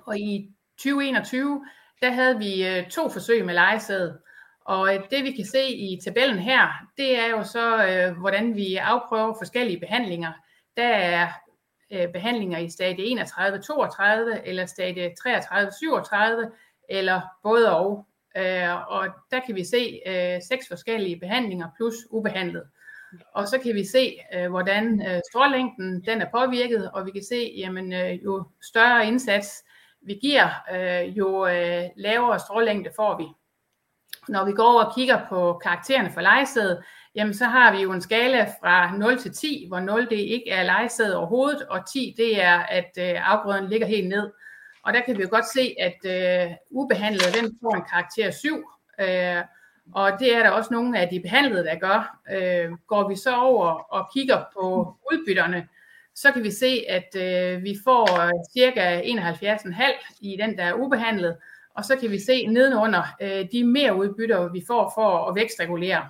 Og i tyve enogtyve, der havde vi øh, to forsøg med lejesæde. Og det vi kan se i tabellen her, det er jo så, øh, hvordan vi afprøver forskellige behandlinger. Der er øh, behandlinger i stadie enogtredive toogtredive, eller stadie treogtredive syvogtredive, eller både og. Øh, og der kan vi se øh, seks forskellige behandlinger plus ubehandlet. Og så kan vi se, øh, hvordan øh, strålængden den er påvirket, og vi kan se, jamen øh, jo større indsats, vi giver, øh, jo øh, lavere strålængde får vi. Når vi går over og kigger på karaktererne for lejesæde, jamen så har vi jo en skala fra nul til ti, hvor nul det ikke er lejesæde overhovedet, og ti det er, at øh, afgrøden ligger helt ned. Og der kan vi jo godt se, at øh, ubehandlede, den får en karakter syv, øh, og det er der også nogle af de behandlede, der gør. Øh, går vi så over og kigger på udbytterne, så kan vi se, at øh, vi får cirka enoghalvfjerds komma fem i den, der er ubehandlet, og så kan vi se nedenunder øh, de mere udbytter, vi får for at vækstregulere.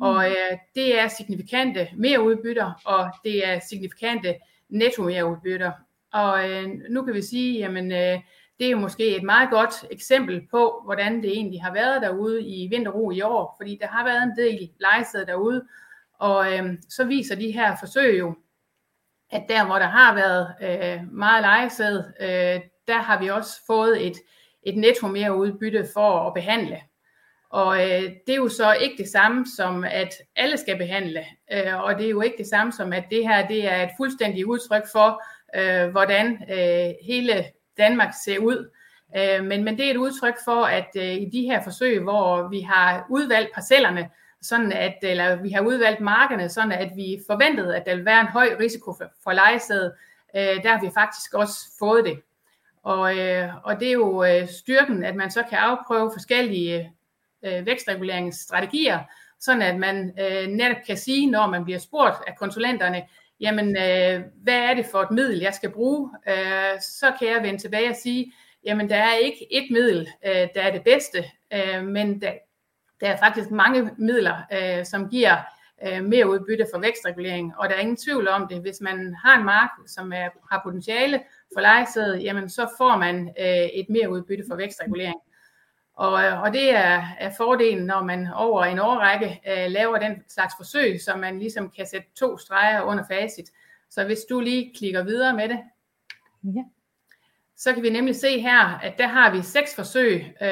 Og øh, det er signifikante mere udbytter, og det er signifikante netto mere udbytter. Og øh, nu kan vi sige, jamen øh, det er måske et meget godt eksempel på, hvordan det egentlig har været derude i vinterro i år, fordi der har været en del lejesæde derude, og øh, så viser de her forsøg jo, at der hvor der har været øh, meget lejesæde, øh, der har vi også fået et, et netto mere udbytte for at behandle. Og øh, det er jo så ikke det samme som, at alle skal behandle, øh, og det er jo ikke det samme som, at det her det er et fuldstændigt udtryk for, øh, hvordan øh, hele Danmark ser ud. Øh, men, men det er et udtryk for, at øh, i de her forsøg, hvor vi har udvalgt parcellerne, sådan at, eller vi har udvalgt markerne, sådan at vi forventede, at der ville være en høj risiko for, for lejesæde, øh, der har vi faktisk også fået det. Og, øh, og det er jo øh, styrken, at man så kan afprøve forskellige øh, vækstreguleringsstrategier, sådan at man øh, netop kan sige, når man bliver spurgt af konsulenterne, jamen øh, hvad er det for et middel, jeg skal bruge, øh, så kan jeg vende tilbage og sige, jamen der er ikke et middel, øh, der er det bedste, øh, men der, der er faktisk mange midler, øh, som giver øh, mere udbytte for vækstregulering, og der er ingen tvivl om det. Hvis man har en mark, som er, har potentiale for lejesæde, jamen så får man øh, et mere udbytte for vækstregulering. Og, og det er, er fordelen, når man over en årrække øh, laver den slags forsøg, så man ligesom kan sætte to streger under facit. Så hvis du lige klikker videre med det, ja. Så kan vi nemlig se her, at der har vi seks forsøg øh,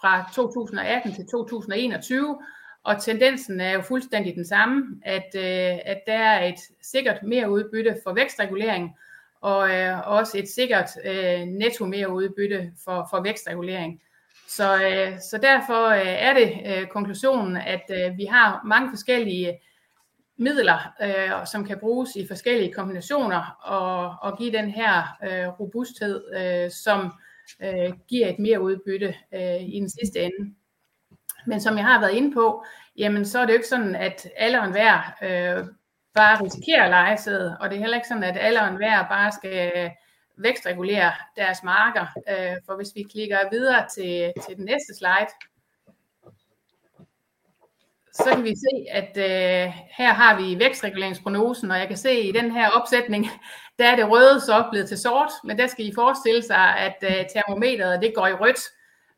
fra to tusind og atten til to tusind og enogtyve, og tendensen er jo fuldstændig den samme, at, øh, at der er et sikkert mere udbytte for vækstregulering, og øh, også et sikkert øh, netto mere udbytte for, for vækstregulering. Så, øh, så derfor øh, er det øh, konklusionen, at øh, vi har mange forskellige midler, øh, som kan bruges i forskellige kombinationer og, og give den her øh, robusthed, øh, som øh, giver et mere udbytte øh, i den sidste ende. Men som jeg har været inde på, jamen, så er det jo ikke sådan, at alle og enhver øh, bare risikerer lejesæde, og det er heller ikke sådan, at alle og enhver bare skal vækstregulere deres marker. Øh, for hvis vi klikker videre til, til den næste slide, så kan vi se, at øh, her har vi vækstreguleringsprognosen, og jeg kan se i den her opsætning, der er det røde så blevet til sort, men der skal I forestille sig, at øh, termometeret det går i rødt.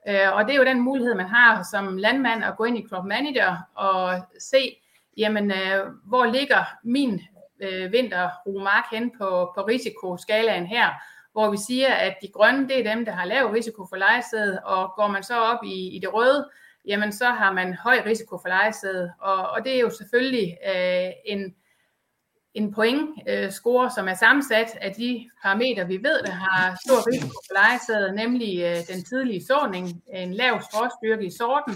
Øh, og det er jo den mulighed, man har som landmand at gå ind i Club Manager og se, jamen, øh, hvor ligger min øh, vinterromark hen på, på risikoskalaen her, hvor vi siger, at de grønne, det er dem, der har lav risiko for lejesæde, og går man så op i, i det røde, jamen så har man høj risiko for lejesæde, og, og det er jo selvfølgelig øh, en, en pointscore, øh, som er sammensat af de parametre, vi ved, der har stor risiko for lejesæde, nemlig øh, den tidlige såning, en lav stråstyrke i sorten,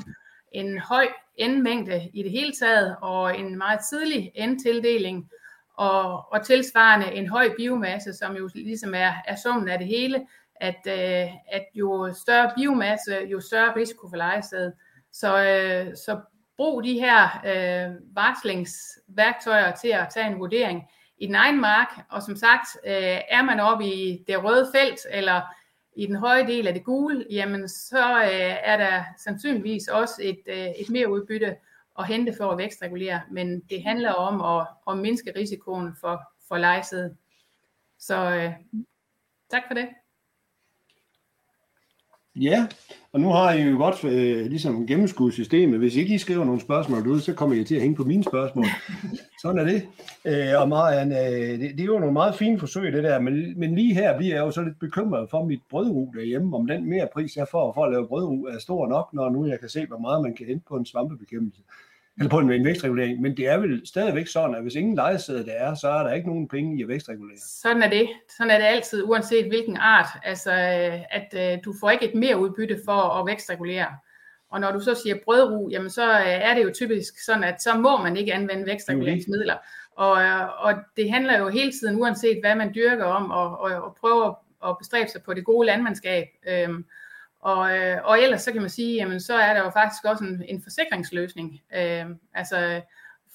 en høj endmængde i det hele taget, og en meget tidlig endtildeling, og, og tilsvarende en høj biomasse, som jo ligesom er, er summen af det hele, at, øh, at jo større biomasse, jo større risiko for lejesæde. Så, øh, så brug de her øh, varslingsværktøjer til at tage en vurdering i den egen mark. Og som sagt, øh, er man oppe i det røde felt eller i den høje del af det gule, jamen så øh, er der sandsynligvis også et, øh, et mere udbytte at hente for at vækstregulere. Men det handler om at, at mindske risikoen for, for lejesæde. Så øh, tak for det. Ja, og nu har I jo godt øh, ligesom gennemskuet systemet. Hvis I ikke lige skriver nogle spørgsmål ud, så kommer jeg til at hænge på mine spørgsmål. Sådan er det. Øh, og Marian, øh, det, det er jo nogle meget fine forsøg, det der. Men, men lige her bliver jeg jo så lidt bekymret for mit brødru derhjemme, om den mere pris, jeg får for at lave brødru, er stor nok, når nu jeg kan se, hvor meget man kan hente på en svampebekæmpelse. eller på en vækstregulering, men det er vel stadigvæk sådan, at hvis ingen lejesæde der er, så er der ikke nogen penge i at vækstregulere. Sådan er det. Sådan er det altid, uanset hvilken art. Altså, at øh, du får ikke et mere udbytte for at vækstregulere. Og når du så siger brødru, jamen så øh, er det jo typisk sådan, at så må man ikke anvende vækstreguleringsmidler. Og, øh, og det handler jo hele tiden, uanset hvad man dyrker om, og, og, og prøve at, at bestræbe sig på det gode landmandskab. Øhm, Og, øh, og ellers så kan man sige, jamen så er der jo faktisk også en, en forsikringsløsning øh, altså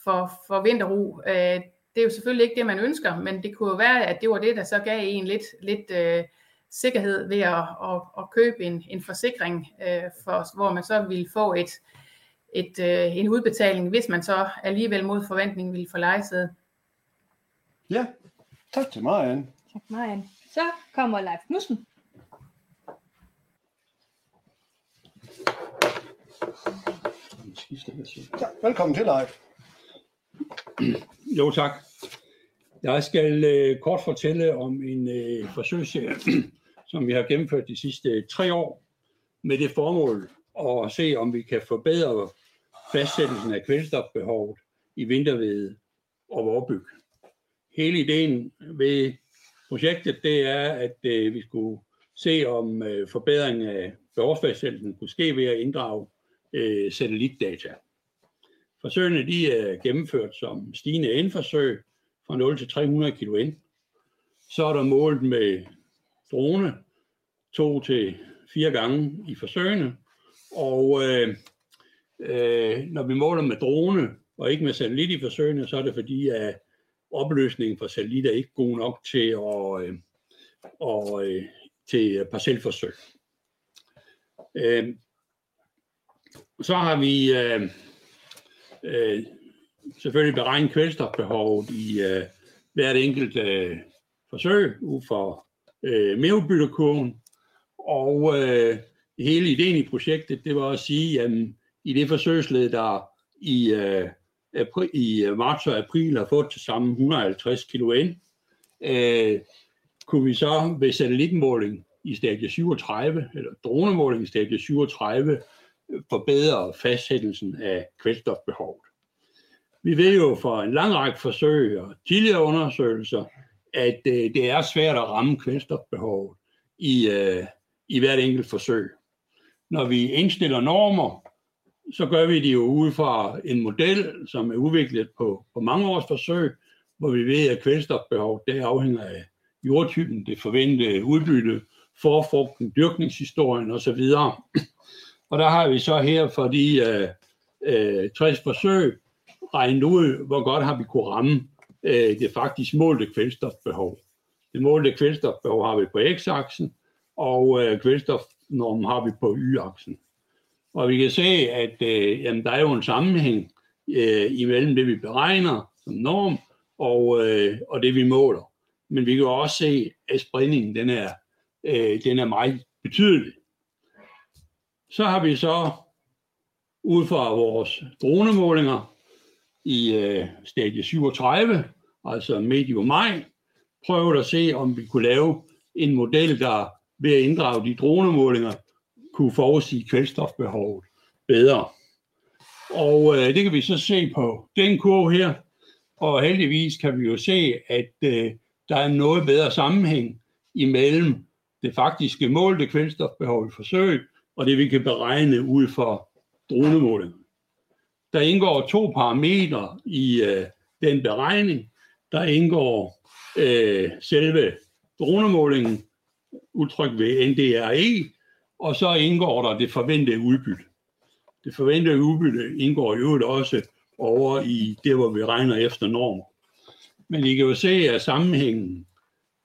for, for vinterro. Øh, det er jo selvfølgelig ikke det, man ønsker, men det kunne jo være, at det var det, der så gav en lidt, lidt øh, sikkerhed ved at, at, at købe en, en forsikring, øh, for, hvor man så ville få et, et, øh, en udbetaling, hvis man så alligevel mod forventning ville få lejesæde. Ja, tak til Marian. Tak Marian. Så kommer Leif Knudsen. Ja, velkommen til dig. Jo tak. Jeg skal øh, kort fortælle om en øh, forsøgsserie, som vi har gennemført de sidste tre år med det formål at se, om vi kan forbedre fastsættelsen af kvælstofbehovet i vintervede og vårbyg. Hele ideen ved projektet det er, at øh, vi skulle se om øh, forbedringen af behovsfastsættelsen kunne ske ved at inddrage øh, satellitdata. Forsøgene de er gennemført som stigende indforsøg fra nul til tre hundrede kilo ind. Så er der målt med drone to til fire gange i forsøgene. Og øh, øh, når vi måler med drone og ikke med satellit i forsøgene, så er det fordi, at opløsningen for satellit er ikke god nok til, at, øh, og, øh, til parcelforsøg. Øh, så har vi øh, øh, selvfølgelig beregnet kvælstofbehovet i øh, hvert enkelt øh, forsøg ud for øh, merudbyttekurven, og øh, hele ideen i projektet det var at sige, at i det forsøgsled der i, øh, april, i marts og april har fået til sammen et hundrede og halvtreds kilo ind, øh, kunne vi så ved satellitmåling i stadie syvogtredive, eller dronemåling i stadie syvogtredive, forbedrer fastsættelsen af kvælstofbehovet. Vi ved jo fra en lang række forsøg og tidligere undersøgelser, at øh, det er svært at ramme kvælstofbehovet i, øh, i hvert enkelt forsøg. Når vi indstiller normer, så gør vi det jo ud fra en model, som er udviklet på, på mange års forsøg, hvor vi ved, at kvælstofbehovet det afhænger af jordtypen, det forventede udbytte, forfrugten, dyrkningshistorien osv. Og der har vi så her for de øh, øh, tres forsøg regnet ud, hvor godt har vi kunne ramme øh, det faktisk målte kvælstofbehov. Det målte kvælstofbehov har vi på x-aksen, og øh, kvælstofnormen har vi på y-aksen. Og vi kan se, at øh, jamen, der er jo en sammenhæng øh, imellem det, vi beregner som norm, og, øh, og det, vi måler. Men vi kan også se, at spredningen den er Øh, den er meget betydelig. Så har vi så ud fra vores dronemålinger i øh, stadie syvogtredive, altså medio maj, prøvet at se, om vi kunne lave en model, der ved at inddrage de dronemålinger, kunne forudsige kvælstofbehovet bedre. Og øh, det kan vi så se på den kurve her, og heldigvis kan vi jo se, at øh, der er noget bedre sammenhæng imellem det faktiske målte kvælstofbehov i forsøg, og det vi kan beregne ud fra dronemålinger. Der indgår to parametre i øh, den beregning. Der indgår øh, selve dronemålingen, udtrykt ved N D R E, og så indgår der det forventede udbytte. Det forventede udbytte indgår i øvrigt også over i det, hvor vi regner efter normer. Men I kan jo se, at sammenhængen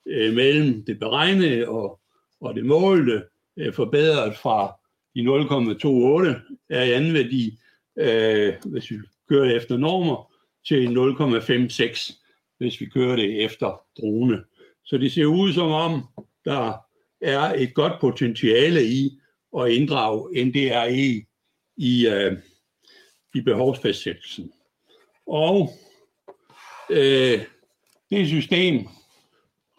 øh, mellem det beregnede og og det målte forbedret fra de nul komma toogtyve er i anden værdi, øh, hvis vi kører det efter normer, til nul komma femoghalvtreds, hvis vi kører det efter drone. Så det ser ud som om, der er et godt potentiale i at inddrage N D R E i, øh, i behovsfastsættelsen. Og øh, det system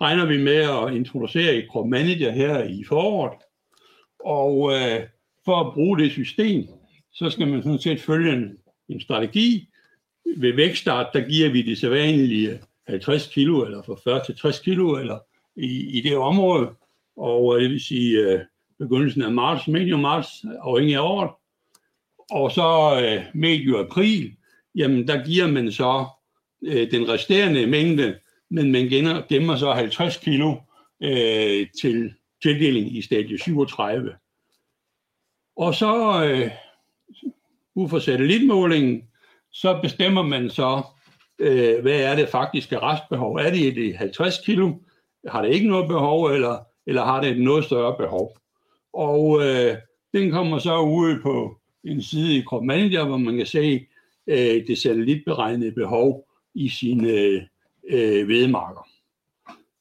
regner vi med at introducere i Crop Manager her i foråret. Og øh, for at bruge det system, så skal man sådan set følge en en strategi. Ved vækststart, der giver vi det sædvanlige halvtreds kilo, eller fra fyrre til tres kilo, eller i, i det område. Og det vil sige øh, begyndelsen af marts, medio marts, afhængig af året. Og så øh, medio april, jamen der giver man så øh, den resterende mængde, men man gemmer så halvtreds kilo øh, til tildeling i stadie syvogtredive. Og så øh, ud fra satellitmålingen, så bestemmer man så, øh, hvad er det faktiske restbehov? Er det det halvtreds kilo? Har det ikke noget behov, eller, eller har det et noget større behov? Og øh, den kommer så ud på en side i Crop Manager, hvor man kan se øh, det satellitberegnede behov i sine øh, vedmarker.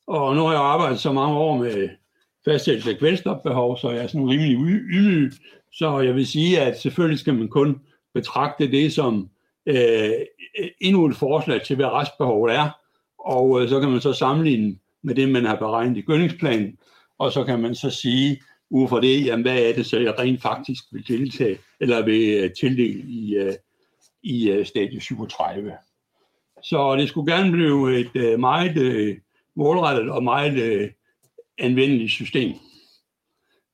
Og nu har jeg arbejdet så mange år med fastsættelse af kvælstofbehov, så jeg er sådan rimelig ydmyg. Så jeg vil sige, at selvfølgelig skal man kun betragte det som Øh, endnu et forslag til, hvad restbehovet er, og øh, så kan man så sammenligne med det, man har beregnet i gødningsplanen, og så kan man så sige, ud fra det, jamen, hvad er det, så jeg rent faktisk vil tiltage, eller vil uh, tildele i, uh, i uh, stadie syvogtredive. Så det skulle gerne blive et uh, meget uh, målrettet og meget uh, anvendeligt system.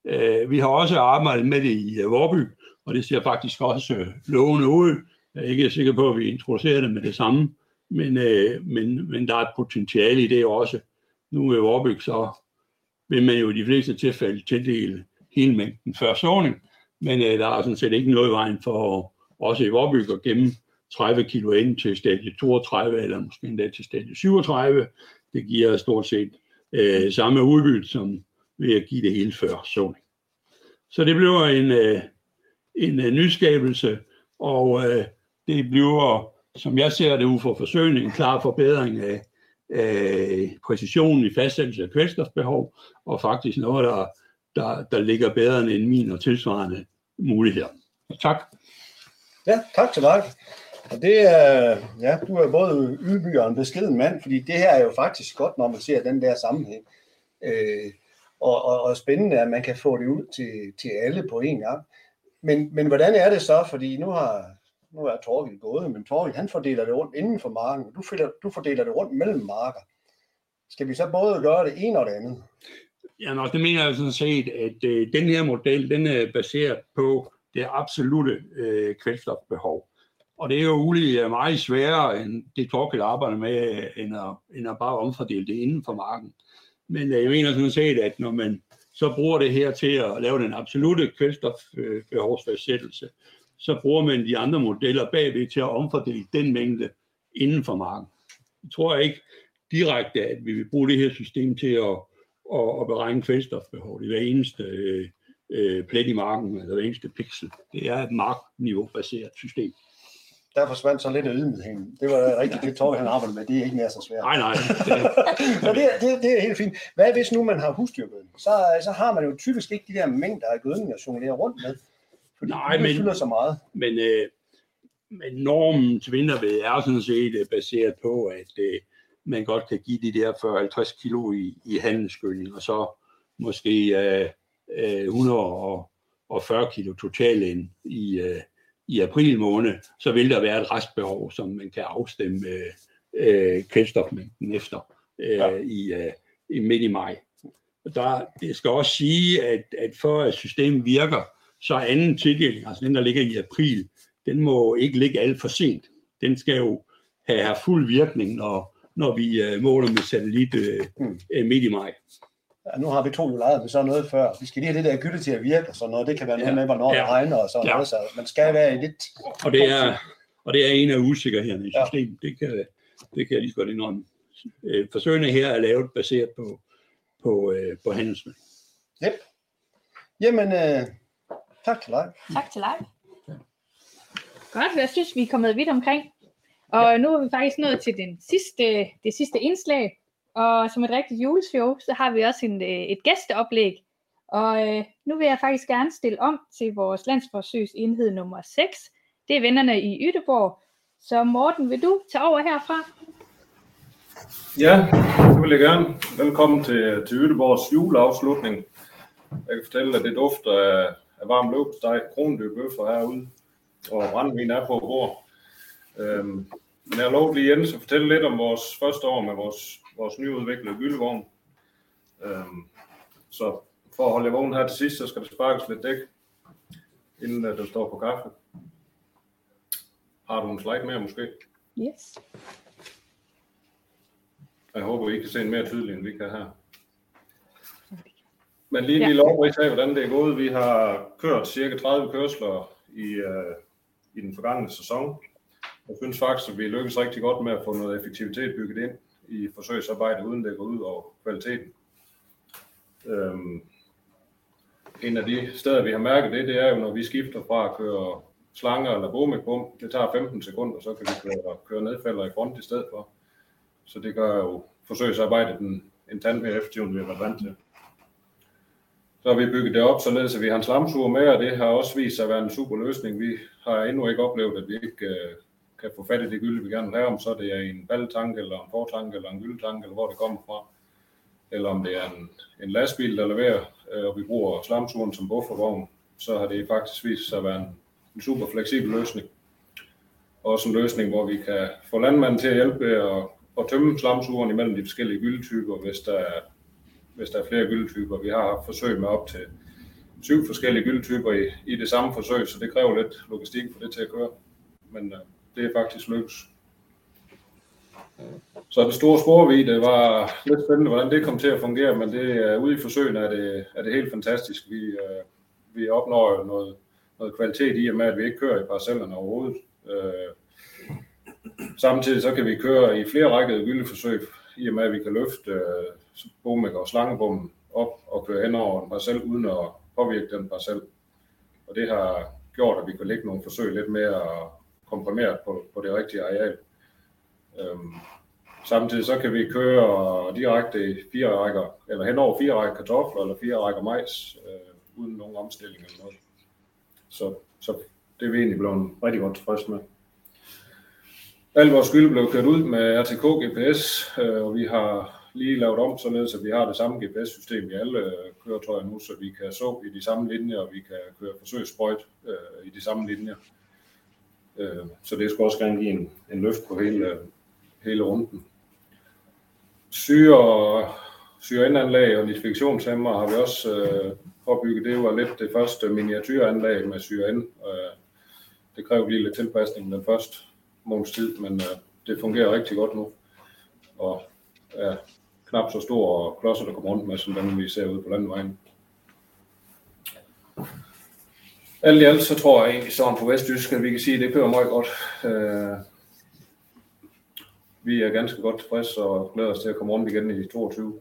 Uh, vi har også arbejdet med det i uh, Vorby, og det ser faktisk også uh, lovende ud. Jeg er ikke sikker på, at vi introducerer det med det samme, men, øh, men, men der er et potentiale i det også. Nu ved Vorbyg, så vil man jo i de fleste tilfælde tildele hele mængden før såning, men øh, der er sådan set ikke noget i vejen for også i Vorbyg at gemme tredive kilo ind til stadie toogtredive, eller måske endda til stadie syvogtredive. Det giver stort set øh, samme udbytte, som ved at give det hele før såning. Så det bliver en, øh, en øh, nyskabelse, og øh, det bliver, som jeg ser det ud fra forsøgene, en klar forbedring af, af præcisionen i fastsættelse af kvælstofbehov, og faktisk noget, der, der, der ligger bedre end min og tilsvarende muligheder. Tak. Ja, tak til dig. Og det er, ja, du er både ydmyg og en beskeden mand, fordi det her er jo faktisk godt, når man ser den der sammenhæng. Øh, og, og, og spændende er, at man kan få det ud til, til alle på én gang. Men, men hvordan er det så? Fordi nu har... Nu er Torki gået, men Torki, han fordeler det rundt inden for marken, og du fordeler, du fordeler det rundt mellem marker. Skal vi så både gøre det ene og det andet? Ja, nok, det mener jeg sådan set, at øh, den her model, den er baseret på det absolute øh, kvælstofbehov. Og det er jo ulig meget sværere, end det Torki arbejder med, end at, end at bare omfordele det inden for marken. Men øh, jeg mener sådan set, at når man så bruger det her til at lave den absolute kvælstofbehovsfastsættelse, så bruger man de andre modeller bagved til at omfordele den mængde inden for marken. Jeg tror ikke direkte, at vi vil bruge det her system til at, at, at beregne kvælstofbehovet i hver eneste øh, plet i marken, eller hver eneste pixel. Det er et markniveau-baseret system. Der forsvandt så lidt af ydmygheden. Det var rigtigt, det Torki han arbejdede med. Det er ikke mere så svært. Nej, nej. Så det, det, det er helt fint. Hvad hvis nu man har husdyrgødning? Så, så har man jo typisk ikke de der mængder af gødning at jonglere rundt med. Nej, men, så meget. Men, øh, men normen til vinterved er sådan set baseret på, at øh, man godt kan give de der fyrre til halvtreds kilo i, i handelsgødning, og så måske øh, øh, et hundrede og fyrre kilo totalt ind i, øh, i april måned, så vil der være et restbehov, som man kan afstemme øh, kvælstofmængden efter øh, ja. i, øh, i midt i maj. Der, det skal også sige, at, at for at systemet virker, så anden tildeling, altså den, der ligger i april, den må ikke ligge alt for sent. Den skal jo have, have fuld virkning, når, når vi uh, måler med satellit uh, uh, midt i maj. Ja, nu har vi to jo leget med sådan noget før. Vi skal lige have det der gytte til at virke og sådan noget. Det kan være noget ja. med, hvornår ja. det regner og sådan ja. noget. Så man skal være lidt... Og det er, og det er en af usikkerhederne i ja. systemet. Det kan, det kan jeg lige godt indrømme. Forsøgene her er lavet baseret på, på, på handelsmænd. Yep. Jamen... Øh... Tak til dig. Tak til dig. Godt, jeg synes, vi er kommet vidt omkring. Og ja. nu er vi faktisk nået til den sidste, det sidste indslag. Og som et rigtigt juleshow, så har vi også en, et gæsteoplæg. Og øh, nu vil jeg faktisk gerne stille om til vores landsforsøgsenhed nummer seks. Det er vennerne i Ytteborg. Så Morten, vil du tage over herfra? Ja, det vil jeg gerne. Velkommen til, til Ytteborgs juleafslutning. Jeg kan fortælle, at det dufter af... af varm løbsteg, krondyrbøffer herude, og brændvin er på bord. Øhm, men jeg har lovet lige Jens at fortælle lidt om vores første år med vores, vores nyudviklede gyldevogn. Øhm, så for at holde jer vågen her til sidst, så skal der sparkes lidt dæk, inden uh, den står på kaffe. Har du en slide mere måske? Yes. Jeg håber, I kan se en mere tydelig, end vi kan her. Men lige lige lovrids af, hvordan det er gået. Vi har kørt cirka tredive kørsler i, øh, i den forgangne sæson. Jeg synes faktisk, at vi lykkes rigtig godt med at få noget effektivitet bygget ind i forsøgsarbejdet, uden det går ud over kvaliteten. Øhm, en af de steder, vi har mærket det, det er jo, når vi skifter fra at køre slanger eller bomekbom. Det tager femten sekunder, så kan vi køre, køre nedfælder i front i stedet for. Så det gør jo forsøgsarbejdet en, en tand mere effektiv, end vi har været vant til. Så har vi bygget det op, således at vi har en slamsuger med, og det har også vist sig at være en super løsning. Vi har endnu ikke oplevet, at vi ikke øh, kan få fat i det gylde, vi gerne vil have, om så det er en balletank, eller en fortank, eller en gyldetank, eller hvor det kommer fra. Eller om det er en, en lastbil, der leverer, øh, og vi bruger slamsugeren som buffervogn, så har det faktisk vist sig at være en, en super fleksibel løsning. Også en løsning, hvor vi kan få landmanden til at hjælpe og, og tømme slamsugeren imellem de forskellige gyldetyper, hvis der er hvis der er flere gyldetyper. Vi har haft forsøg med op til tyve forskellige gyldetyper i, i det samme forsøg, så det kræver lidt logistik for det til at køre, men øh, det er faktisk lykkes. Så det store spor i det var lidt spændende, hvordan det kom til at fungere, men det, øh, ude i forsøgene er det, er det helt fantastisk. Vi, øh, vi opnår noget, noget kvalitet i og med, at vi ikke kører i parcellerne overhovedet. Øh, samtidig så kan vi køre i flere rækkede gyldeforsøg, i og med, at vi kan løfte øh, bomækker og slangebommen op og køre hen over en parcel, uden at påvirke den parcel. Og det har gjort, at vi kan lægge nogle forsøg lidt mere komprimeret på, på det rigtige areal. Øhm, samtidig så kan vi køre direkte fire rækker, eller hen over fire rækker kartofler eller fire rækker majs, øh, uden nogen omstilling eller noget. Så, så det er vi egentlig blevet rigtig godt tilfredse med. Al vores gylde blev kørt ud med R T K G P S, øh, og vi har lige lavet om, således at vi har det samme G P S-system i alle øh, køretøjer nu, så vi kan så i de samme linjer, og vi kan køre forsøgssprøjt øh, i de samme linjer. Øh, så det skulle også gerne give en, en løft på hele, øh, hele runden. Syre, syreanlæg og nitrifikationshæmmer har vi også øh, opbygget. Det var lidt det første miniatyranlæg med syren. Øh, det kræver lige lidt tilpasning den første måneds tid, men øh, det fungerer rigtig godt nu, og er knap så store klodser, der kommer rundt med, som dem vi ser ude på landevejen. Alt i alt, så tror jeg egentlig sådan på vestjysk, at vi kan sige, at det kører meget godt. Øh, vi er ganske godt tilfredse og glæder os til at komme rundt igen i toogtyve.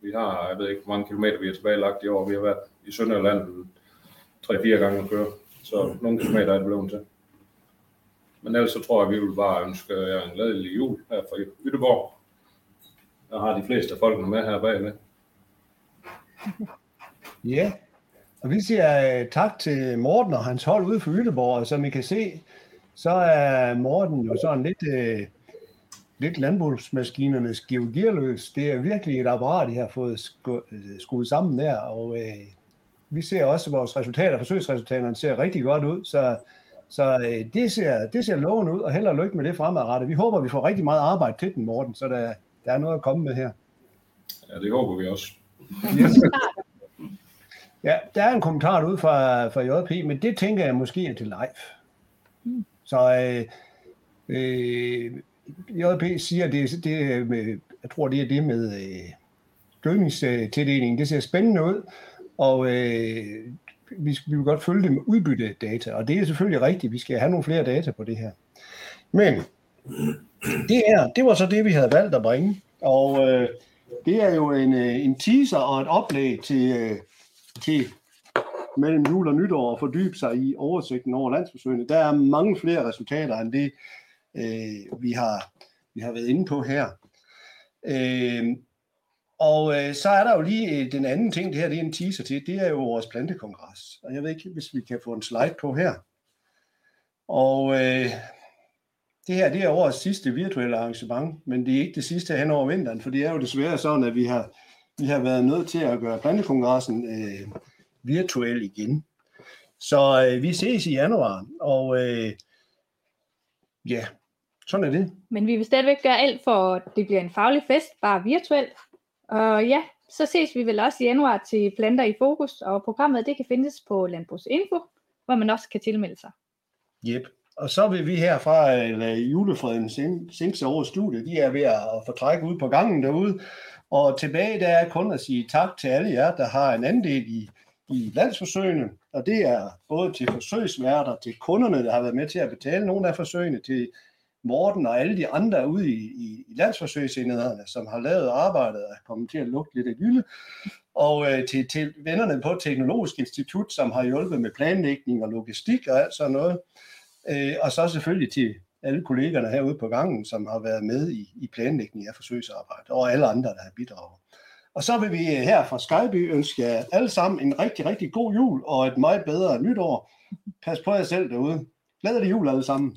Vi har, jeg ved ikke, hvor mange kilometer vi er tilbagelagt i år. Vi har været i Sønderjylland tre-fire gange at køre, så nogle kilometer er det blevet til. Men ellers så tror jeg, at vi vil bare ønske jer en glædelig jul her fra Ytteborg. Jeg har de fleste af folkene med her bagved. Ja, og vi siger tak til Morten og hans hold ude for Ytteborg. Og som I kan se, så er Morten jo sådan lidt, øh, lidt landbrugsmaskinernes gearløs. Det er virkelig et apparat, I har fået sku- skudt sammen der. Og øh, vi ser også, at vores resultater, forsøgsresultaterne ser rigtig godt ud, så Så øh, det ser, det ser loven ud, og held og lykke med det fremadrettet. Vi håber, vi får rigtig meget arbejde til den, Morten, så der, der er noget at komme med her. Ja, det håber vi også. Yes. Ja, der er en kommentar ud fra, fra J P, men det tænker jeg måske er til live. Så øh, øh, J P siger, det, det med, jeg tror, det er det med øh, gødningstildelingen. Det ser spændende ud, og Øh, Vi, vi vil godt følge det med udbyttedata, og det er selvfølgelig rigtigt. Vi skal have nogle flere data på det her. Men det her, det var så det, vi havde valgt at bringe. Og øh, det er jo en, en teaser og et oplæg til, øh, til mellem jul og nytår at fordybe sig i oversigten over landsforsøgene. Der er mange flere resultater end det, øh, vi, har, vi har været inde på her. Øh, Og øh, så er der jo lige øh, den anden ting, det her det er en teaser til, det er jo vores plantekongres. Og jeg ved ikke, hvis vi kan få en slide på her. Og øh, det her det er årets sidste virtuelle arrangement, men det er ikke det sidste hen over vinteren, for det er jo desværre sådan, at vi har, vi har været nødt til at gøre plantekongressen øh, virtuel igen. Så øh, vi ses i januar, og øh, ja, sådan er det. Men vi vil stadigvæk gøre alt for, at det bliver en faglig fest, bare virtuelt. Og ja, så ses vi vel også i januar til Planter i Fokus, og programmet det kan findes på Landbosinfo, hvor man også kan tilmelde sig. Jep. Og så vil vi herfra, eller julefreden Simse over studiet, de er ved at fortrække ud på gangen derude. Og tilbage der er kun at sige tak til alle jer, der har en andel i, i landsforsøgene. Og det er både til forsøgsværter, til kunderne, der har været med til at betale nogle af forsøgene, til Morten og alle de andre ude i, i, i landsforsøgsenhederne, som har lavet arbejdet og kommet til at lugte lidt af gylde. Og øh, til, til vennerne på Teknologisk Institut, som har hjulpet med planlægning og logistik og alt sådan noget. Øh, og så selvfølgelig til alle kollegerne herude på gangen, som har været med i, i planlægning af forsøgsarbejde, og alle andre, der har bidraget. Og så vil vi her fra Skyby ønske jer alle sammen en rigtig, rigtig god jul og et meget bedre nytår. Pas på jer selv derude. Glædelig jul alle sammen.